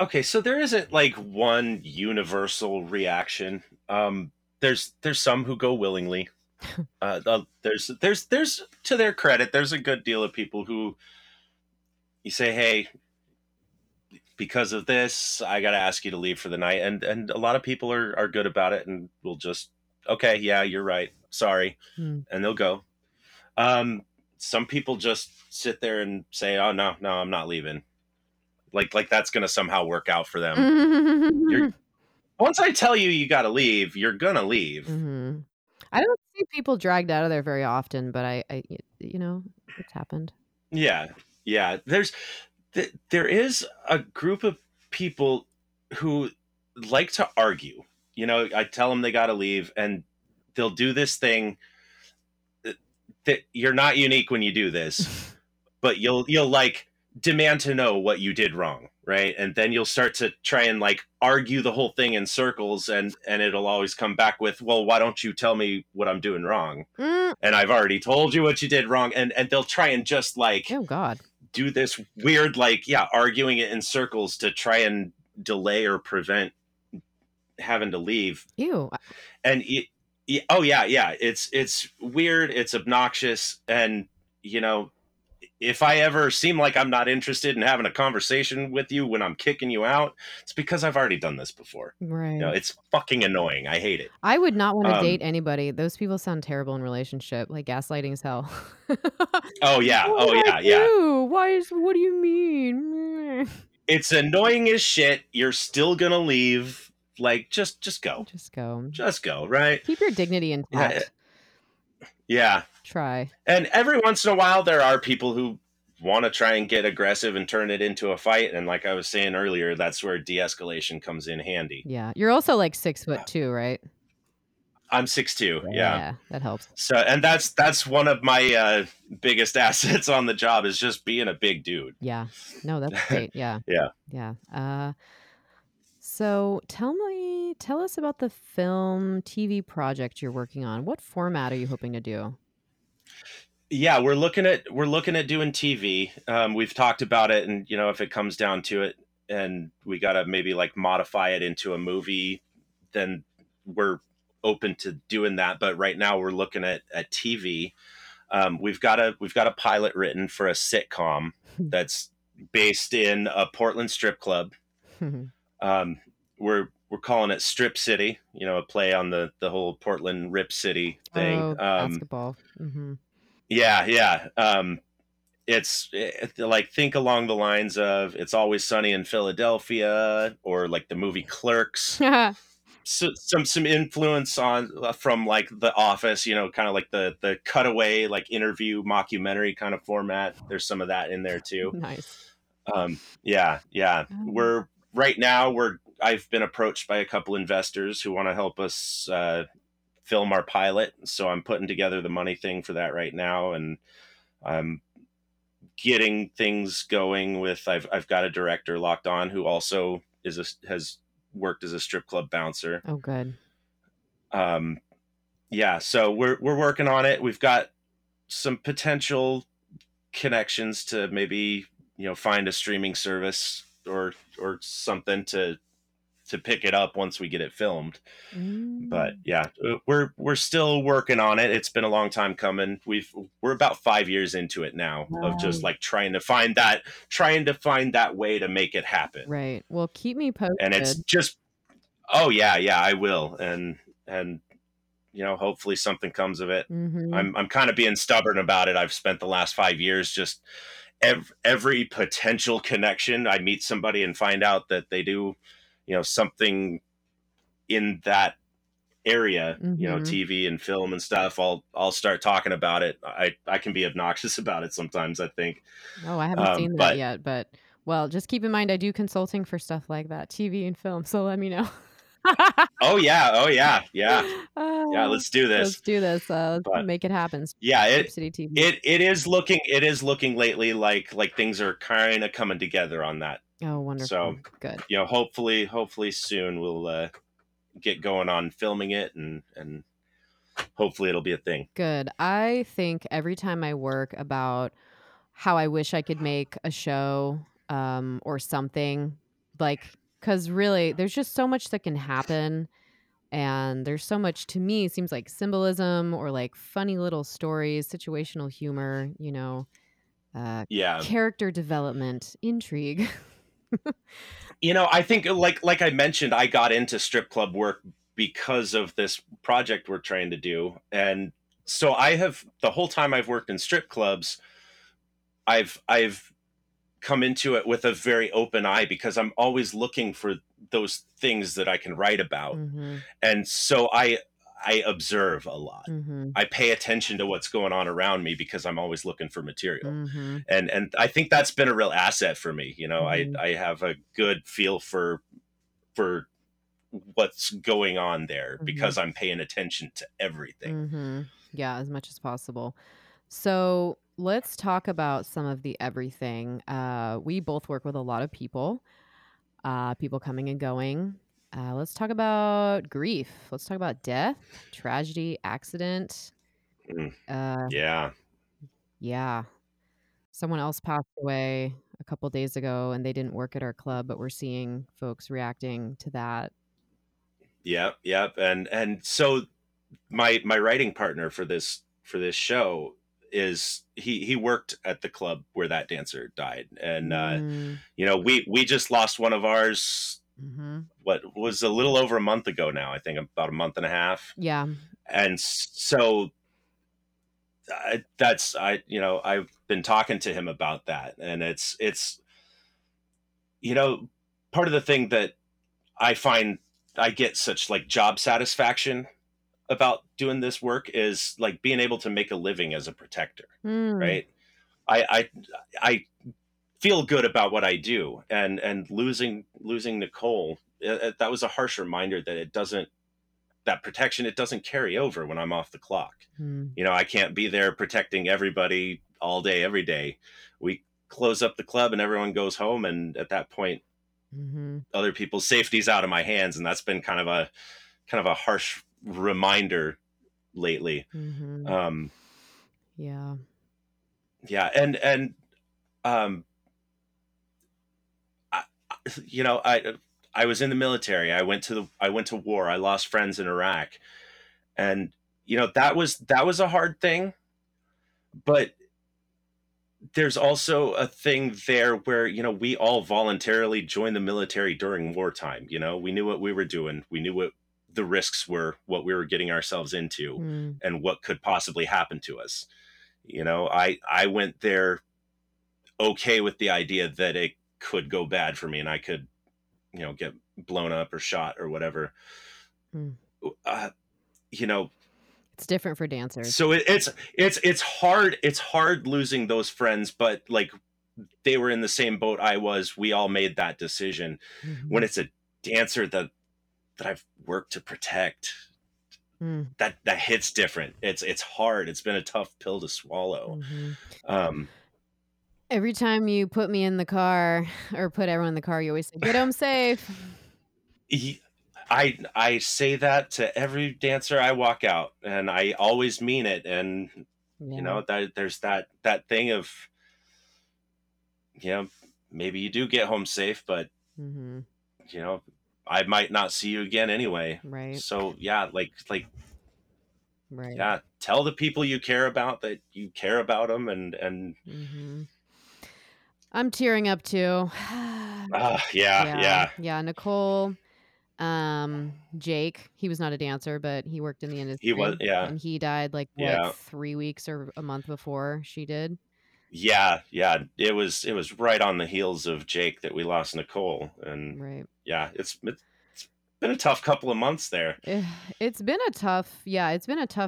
Okay, so there isn't like one universal reaction. There's some who go willingly. There's to their credit, there's a good deal of people who you say, hey, because of this, I got to ask you to leave for the night. And a lot of people are good about it and will just, okay, yeah, you're right. Sorry. And they'll go. Some people just sit there and say, oh no, I'm not leaving. Like that's going to somehow work out for them. Mm-hmm. Once I tell you got to leave, you're going to leave. Mm-hmm. I don't see people dragged out of there very often, but I you know, it's happened. Yeah. Yeah. There is a group of people who like to argue. You know, I tell them they got to leave and they'll do this thing that you're not unique when you do this, but you'll like demand to know what you did wrong, right? And then you'll start to try and like argue the whole thing in circles, and it'll always come back with, well, why don't you tell me what I'm doing wrong? And I've already told you what you did wrong. And they'll try and just like, oh God, do this weird, like, yeah, arguing it in circles to try and delay or prevent having to leave. Ew. And yeah. It's weird. It's obnoxious. And you know, if I ever seem like I'm not interested in having a conversation with you when I'm kicking you out, it's because I've already done this before. Right. You know, it's fucking annoying. I hate it. I would not want to date anybody. Those people sound terrible in relationship. Like gaslighting is hell. Oh yeah. Oh yeah. What do you mean? It's annoying as shit. You're still going to leave. Like, just go. Right. Keep your dignity intact. Yeah. Try. And every once in a while, there are people who want to try and get aggressive and turn it into a fight. And like I was saying earlier, that's where de-escalation comes in handy. Yeah. You're also like 6'2", right? I'm 6'2". Yeah. Yeah, that helps. So, and that's one of my biggest assets on the job is just being a big dude. Yeah. No, that's great. Yeah. Yeah. So tell us about the film TV project you're working on. What format are you hoping to do? Yeah, we're looking at doing TV. We've talked about it, and you know, if it comes down to it, and we got to maybe like modify it into a movie, then we're open to doing that. But right now we're looking at TV. We've got a pilot written for a sitcom that's based in a Portland strip club. We're calling it Strip City, you know, a play on the whole Portland Rip City thing. Oh, basketball. Mm-hmm. Yeah. Yeah. It's like, think along the lines of It's Always Sunny in Philadelphia, or like the movie Clerks. So, some influence on from like The Office, you know, kind of like the cutaway, like interview mockumentary kind of format. There's some of that in there too. Nice. Yeah. I've been approached by a couple investors who want to help us film our pilot. So I'm putting together the money thing for that right now. And I'm getting things going with, I've got a director locked on who also has worked as a strip club bouncer. Oh, good. Yeah. So we're working on it. We've got some potential connections to maybe, you know, find a streaming service or something to pick it up once we get it filmed. But yeah, we're still working on it. It's been a long time coming. We're about 5 years into it now. Right. Of just like trying to find that way to make it happen. Right. Well, keep me posted. And it's just, oh yeah, I will. And you know, hopefully something comes of it. Mm-hmm. I'm kind of being stubborn about it. I've spent the last 5 years just every potential connection. I meet somebody and find out that they do, you know, something in that area, mm-hmm. you know, TV and film and stuff. I'll start talking about it. I can be obnoxious about it sometimes, I think. Oh, I haven't seen that yet, but well, just keep in mind, I do consulting for stuff like that, TV and film. So let me know. Oh yeah. Yeah. Let's do this. Let's make it happen. Yeah. It is looking lately like things are kind of coming together on that. Oh, wonderful. So good. You know, hopefully soon we'll get going on filming it and hopefully it'll be a thing. Good. I think every time I work about how I wish I could make a show or something, like, because really there's just so much that can happen. And there's so much, to me, seems like symbolism or like funny little stories, situational humor, you know, character development, intrigue. You know, I think like I mentioned, I got into strip club work because of this project we're trying to do. And so I have, the whole time I've worked in strip clubs, I've come into it with a very open eye because I'm always looking for those things that I can write about. Mm-hmm. And so I observe a lot. Mm-hmm. I pay attention to what's going on around me because I'm always looking for material. Mm-hmm. And I think that's been a real asset for me. You know, mm-hmm. I have a good feel for what's going on there, mm-hmm. because I'm paying attention to everything. Mm-hmm. Yeah. As much as possible. So let's talk about some of the everything. We both work with a lot of people coming and going. Let's talk about grief. Let's talk about death, tragedy, accident. Yeah. Someone else passed away a couple days ago and they didn't work at our club, but we're seeing folks reacting to that. Yep. And so my writing partner for this show is he worked at the club where that dancer died. And, you know, we just lost one of ours. Mm-hmm. What was a little over a month ago now, I think about a month and a half. Yeah. And so I've been talking to him about that. And it's, you know, part of the thing that I find I get such like job satisfaction about doing this work is like being able to make a living as a protector. Mm. Right. I feel good about what I do, and losing Nicole, that was a harsh reminder that protection doesn't carry over when I'm off the clock. Mm. You know, I can't be there protecting everybody all day, every day. We close up the club and everyone goes home, and at that point, mm-hmm. other people's safety's out of my hands, and that's been kind of a harsh reminder lately. Mm-hmm. And you know, I was in the military. I went to war. I lost friends in Iraq, and you know, that was a hard thing. But there's also a thing there where, you know, we all voluntarily joined the military during wartime. You know, we knew what we were doing. We knew what the risks were, what we were getting ourselves into, and what could possibly happen to us. You know, I went there okay with the idea that it could go bad for me and I could, you know, get blown up or shot or whatever. You know, it's different for dancers. So it's hard. It's hard losing those friends, but like they were in the same boat I was. We all made that decision. When it's a dancer that I've worked to protect, that hits different. It's hard. It's been a tough pill to swallow. Every time you put me in the car or put everyone in the car, you always say, "Get home safe." I say that to every dancer I walk out, and I always mean it. And you know, that there's that thing of, you know, maybe you do get home safe, but you know, I might not see you again anyway. Right. So yeah, like, right. Yeah. Tell the people you care about that you care about them, and I'm tearing up too. Yeah. Nicole. Jake, he was not a dancer, but he worked in the industry. He was, yeah. And he died 3 weeks or a month before she did. Yeah. It was right on the heels of Jake that we lost Nicole, and yeah, it's been a tough couple of months there. It's been a tough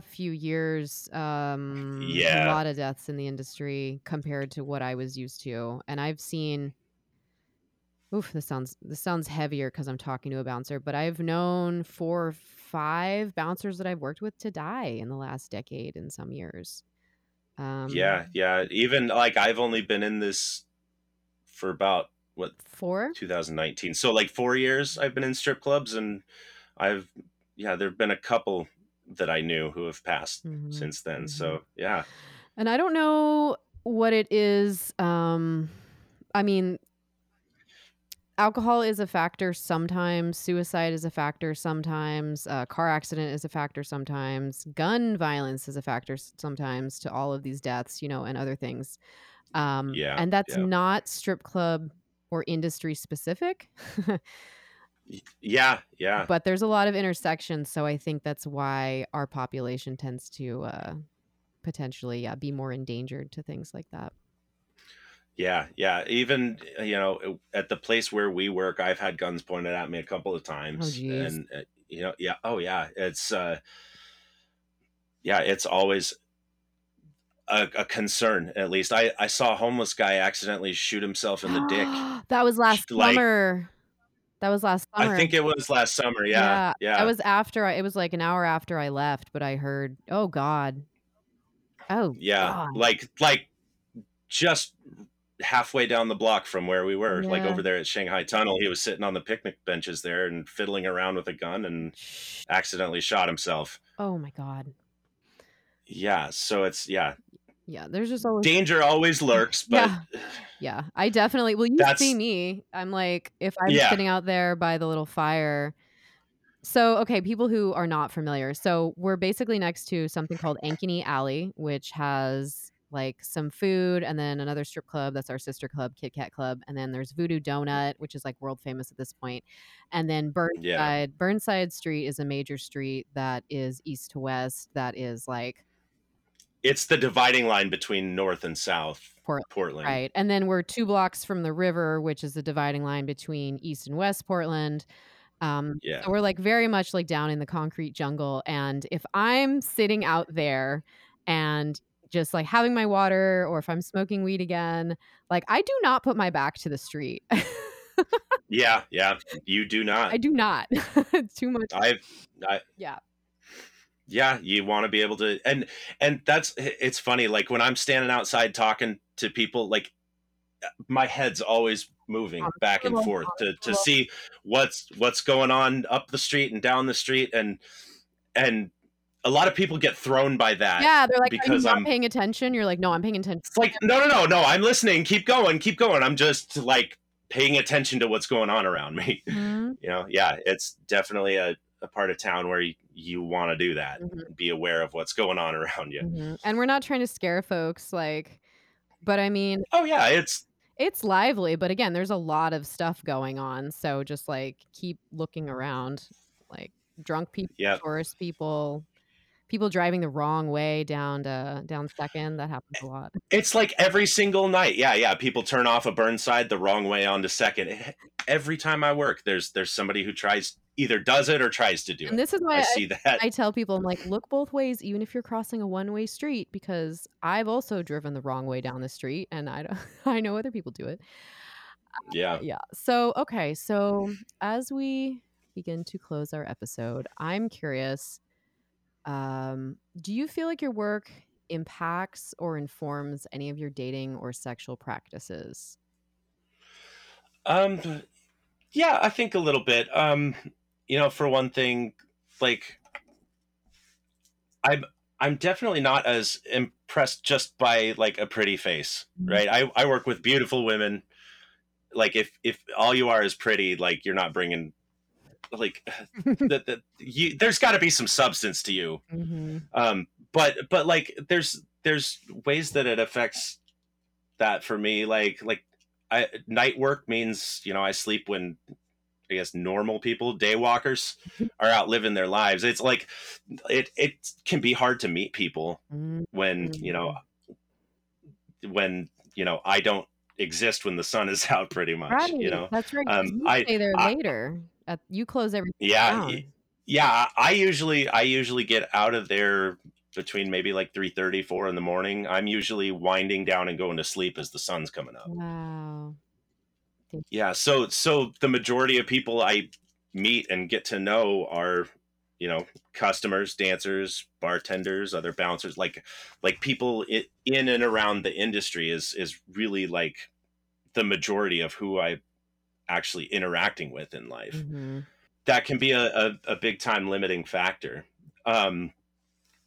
few years. A lot of deaths in the industry compared to what I was used to, and I've seen. Oof, this sounds heavier because I'm talking to a bouncer, but I've known 4 or 5 bouncers that I've worked with to die in the last decade in some years. Even like I've only been in this for about 2019. So 4 years I've been in strip clubs, and there've been a couple that I knew who have passed since then. So yeah. And I don't know what it is. I mean, alcohol is a factor sometimes. Suicide is a factor sometimes. Car accident is a factor sometimes. Gun violence is a factor sometimes to all of these deaths, you know, and other things. And that's not strip club or industry specific. Yeah. But there's a lot of intersections, so I think that's why our population tends to potentially be more endangered to things like that. Yeah. Even, you know, at the place where we work, I've had guns pointed at me a couple of times. Oh, and, you know, yeah. Oh, yeah. It's, it's always a concern, at least. I saw a homeless guy accidentally shoot himself in the dick. That was last summer. I think it was last summer. Yeah. It was an hour after I left, but I heard, oh, God. Oh, yeah. God. Like just halfway down the block from where we were, over there at Shanghai Tunnel, he was sitting on the picnic benches there and fiddling around with a gun and accidentally shot himself. Oh my God. Yeah. So it's, there's just always danger always lurks, but yeah. I definitely, you see me, I'm like, if I'm sitting out there by the little fire. So, okay. People who are not familiar. So we're basically next to something called Ankeny Alley, which has some food, and then another strip club that's our sister club, Kit Kat Club, and then there's Voodoo Donut, which is world famous at this point, and then Burnside. Yeah. Burnside Street is a major street that is east to west. That is it's the dividing line between north and south Portland, right? And then we're 2 blocks from the river, which is the dividing line between east and west Portland. So we're very much down in the concrete jungle, and if I'm sitting out there and just having my water, or if I'm smoking weed again, I do not put my back to the street. Yeah. You do not. I do not. It's too much. Yeah. You want to be able to, and that's, it's funny. When I'm standing outside talking to people, my head's always moving back and forth to see what's going on up the street and down the street. And a lot of people get thrown by that. Yeah, they're because I'm not paying attention. You're no, I'm paying attention. It's no, I'm listening. Keep going. I'm just paying attention to what's going on around me. Mm-hmm. You know, yeah, it's definitely a part of town where you want to do that. Mm-hmm. Be aware of what's going on around you. Mm-hmm. And we're not trying to scare folks, like, but I mean, oh yeah, it's lively, but again, there's a lot of stuff going on. So just like keep looking around, like drunk people, yep. Tourist people, people driving the wrong way down Second. That happens a lot. It's like every single night. Yeah. Yeah. People turn off a Burnside the wrong way onto Second. Every time I work, there's somebody who either does it or tries to do it. And this is why I tell people, I'm like, look both ways, even if you're crossing a one-way street, because I've also driven the wrong way down the street, and I know other people do it. Yeah. Yeah. So, okay. So as we begin to close our episode, I'm curious, do you feel like your work impacts or informs any of your dating or sexual practices? Yeah, I think a little bit. You know, for one thing, like I'm definitely not as impressed just by like a pretty face, right? I work with beautiful women. Like if all you are is pretty, like you're not bringing like there's got to be some substance to you. Mm-hmm. But like there's ways that it affects that for me. Like night work means, you know, I sleep when, I guess, normal people, day walkers, are out living their lives. It's like it can be hard to meet people when I don't exist when the sun is out, pretty much. Right. You know, that's right. I stay there later. You close everything. Yeah, down. Yeah. I usually get out of there between maybe like 3:30, 4 in the morning. I'm usually winding down and going to sleep as the sun's coming up. Wow. Yeah, so the majority of people I meet and get to know are, you know, customers, dancers, bartenders, other bouncers, like people in and around the industry is really like the majority of who I'm actually interacting with in life. Mm-hmm. That can be a big time limiting factor. And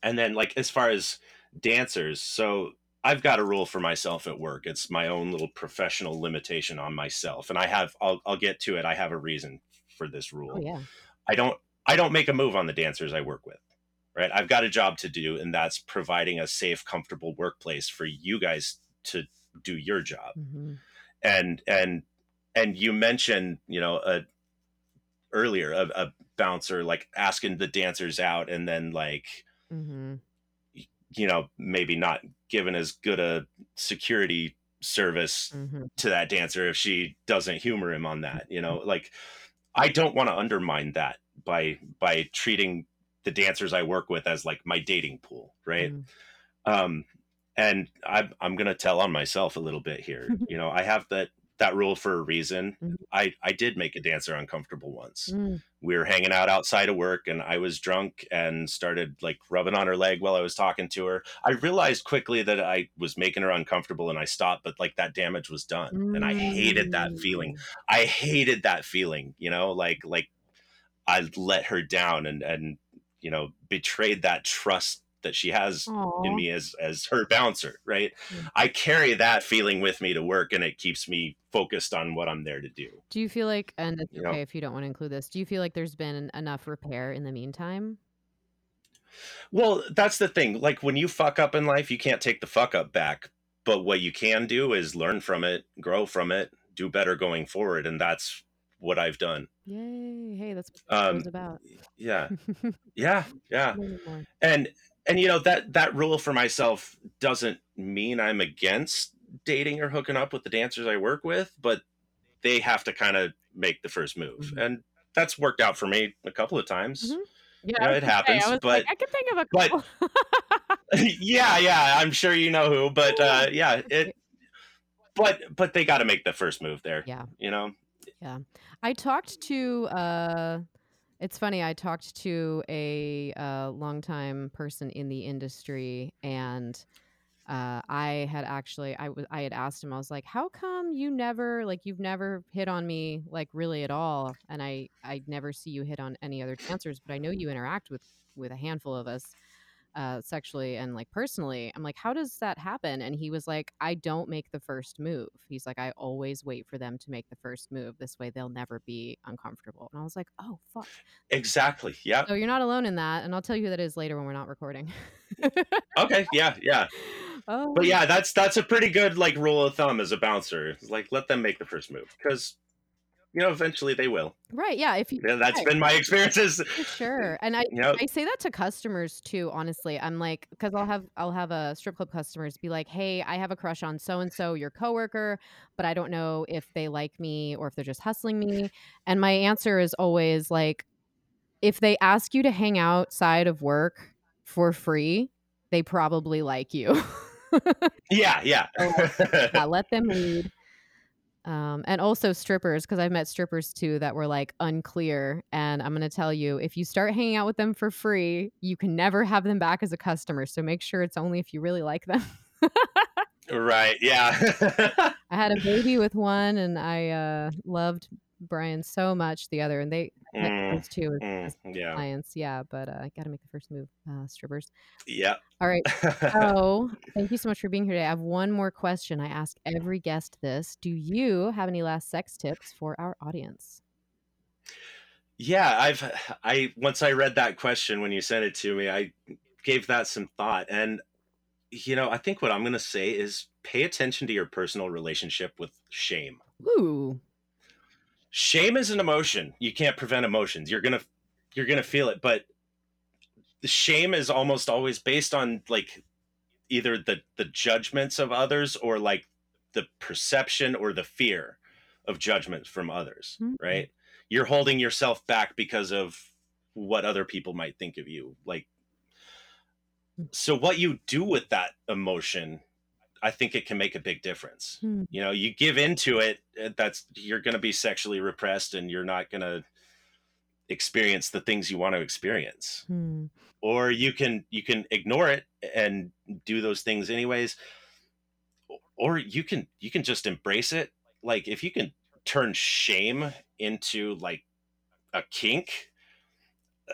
then like as far as dancers, so I've got a rule for myself at work. It's my own little professional limitation on myself. And I'll get to it. I have a reason for this rule. Oh, yeah. I don't make a move on the dancers I work with, right? I've got a job to do, and that's providing a safe, comfortable workplace for you guys to do your job. Mm-hmm. And you mentioned, you know, earlier, a bouncer, like asking the dancers out and then like, mm-hmm. you know, maybe not given as good a security service mm-hmm. to that dancer if she doesn't humor him on that, you know, like I don't want to undermine that by treating the dancers I work with as like my dating pool. Right. Mm-hmm. And I'm going to tell on myself a little bit here. You know, I have that rule for a reason. Mm-hmm. I did make a dancer uncomfortable once. Mm. We were hanging out outside of work and I was drunk and started like rubbing on her leg while I was talking to her. I realized quickly that I was making her uncomfortable and I stopped, but like that damage was done. Mm. And I hated that feeling. You know, like I let her down and, you know, betrayed that trust that she has Aww. In me as her bouncer, right? Mm-hmm. I carry that feeling with me to work and it keeps me focused on what I'm there to do. Do you feel like, and it's okay if you don't want to include this, do you feel like there's been enough repair in the meantime? Well, that's the thing. Like when you fuck up in life, you can't take the fuck up back. But what you can do is learn from it, grow from it, do better going forward. And that's what I've done. Yay. Hey, that's what it was about. Yeah. Yeah. Yeah. And you know, that rule for myself doesn't mean I'm against dating or hooking up with the dancers I work with, but they have to kind of make the first move. Mm-hmm. And that's worked out for me a couple of times. Mm-hmm. Yeah, you know, it happens, but like, I can think of a couple. Yeah. I'm sure you know who, but but they got to make the first move there. Yeah. You know? Yeah. I talked to, it's funny, I talked to a longtime person in the industry, and I had asked him, I was like, how come you never, like, you've never hit on me, like, really at all? And I never see you hit on any other dancers, but I know you interact with a handful of us. sexually and like personally. I'm like, how does that happen? And he was like, I don't make the first move. He's like, I always wait for them to make the first move. This way they'll never be uncomfortable. And I was like, oh, fuck. Exactly. Yeah. So you're not alone in that. And I'll tell you who that is later when we're not recording. Okay. Yeah. Yeah. Oh. But yeah, that's a pretty good like rule of thumb as a bouncer. It's like, let them make the first move because, you know, eventually they will. Right. Yeah. If you, yeah, that's been my experiences. For sure. And I say that to customers too, honestly. I'm like, because I'll have a strip club customers be like, hey, I have a crush on so-and-so, your coworker, but I don't know if they like me or if they're just hustling me. And my answer is always like, if they ask you to hang outside of work for free, they probably like you. Yeah. Yeah. Yeah. Let them lead. And also strippers, because I've met strippers too that were like unclear. And I'm going to tell you, if you start hanging out with them for free, you can never have them back as a customer. So make sure it's only if you really like them. Right. Yeah. I had a baby with one and I loved Brian so much, the other. And they too. Yeah. Clients. Yeah. But I got to make the first move, strippers. Yeah. All right. So thank you so much for being here today. I have one more question. I ask every guest this. Do you have any last sex tips for our audience? Yeah. Once I read that question, when you sent it to me, I gave that some thought. And, you know, I think what I'm going to say is pay attention to your personal relationship with shame. Ooh. Shame is an emotion. You can't prevent emotions. You're gonna feel it, but the shame is almost always based on like either the judgments of others or like the perception or the fear of judgment from others, right? You're holding yourself back because of what other people might think of you. Like, so what you do with that emotion, I think it can make a big difference. You know, you give into it, you're going to be sexually repressed and you're not going to experience the things you want to experience. Or you can ignore it and do those things anyways. Or you can just embrace it. Like if you can turn shame into like a kink,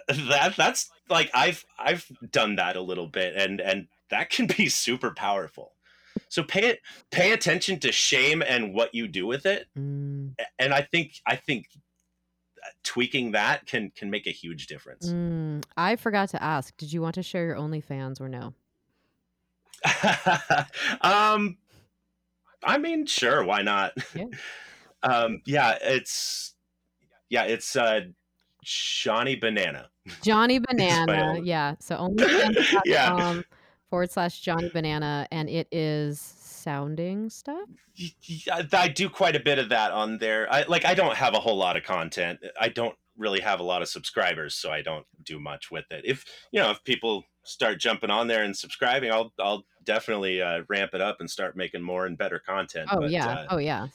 that's like, I've done that a little bit and that can be super powerful. So pay attention to shame and what you do with it. And I think tweaking that can make a huge difference. I forgot to ask, did you want to share your OnlyFans or no? I mean, sure. Why not? Yeah. It's Johnny Banana. Yeah. So OnlyFans.com. Yeah. /Johnny Banana, and it is sounding stuff. I do quite a bit of that on there. I don't have a whole lot of content. I don't really have a lot of subscribers, so I don't do much with it. If you know, if people start jumping on there and subscribing, I'll definitely ramp it up and start making more and better content.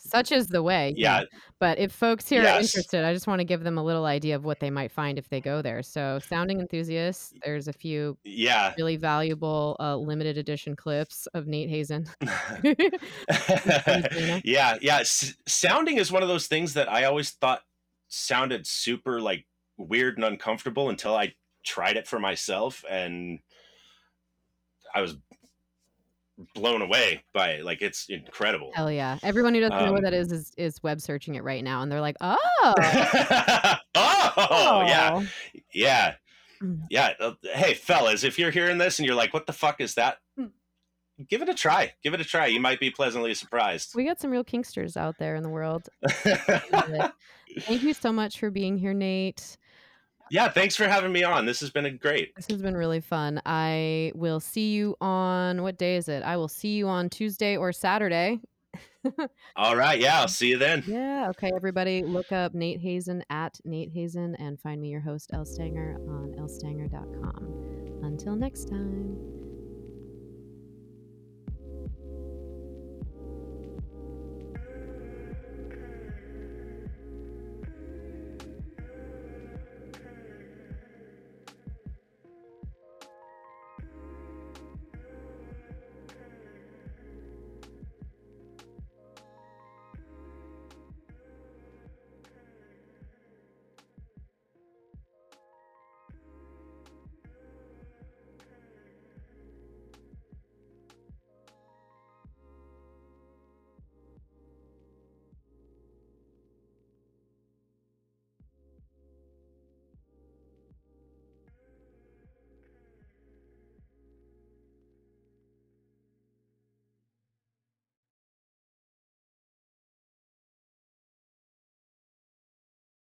Such is the way. Yeah. But if folks here are interested, I just want to give them a little idea of what they might find if they go there. So Sounding Enthusiasts, there's a few really valuable limited edition clips of Nate Hazen. Sounding is one of those things that I always thought sounded super like weird and uncomfortable until I tried it for myself, and I was blown away by it. Like, it's incredible. Hell yeah. Everyone who doesn't know what that is web searching it right now, and they're like, oh. Oh, yeah. Yeah. Yeah. Hey, fellas, if you're hearing this and you're like, what the fuck is that? Give it a try. You might be pleasantly surprised. We got some real kinksters out there in the world. Thank you so much for being here, Nate. Yeah, thanks for having me on. This has been really fun. I will see you on, what day is it? I will see you on Tuesday or Saturday. All right. Yeah, I'll see you then. Yeah. Okay, everybody, look up Nate Hazen at Nate Hazen and find me, your host, Elle Stanger, on ellstanger.com. Until next time.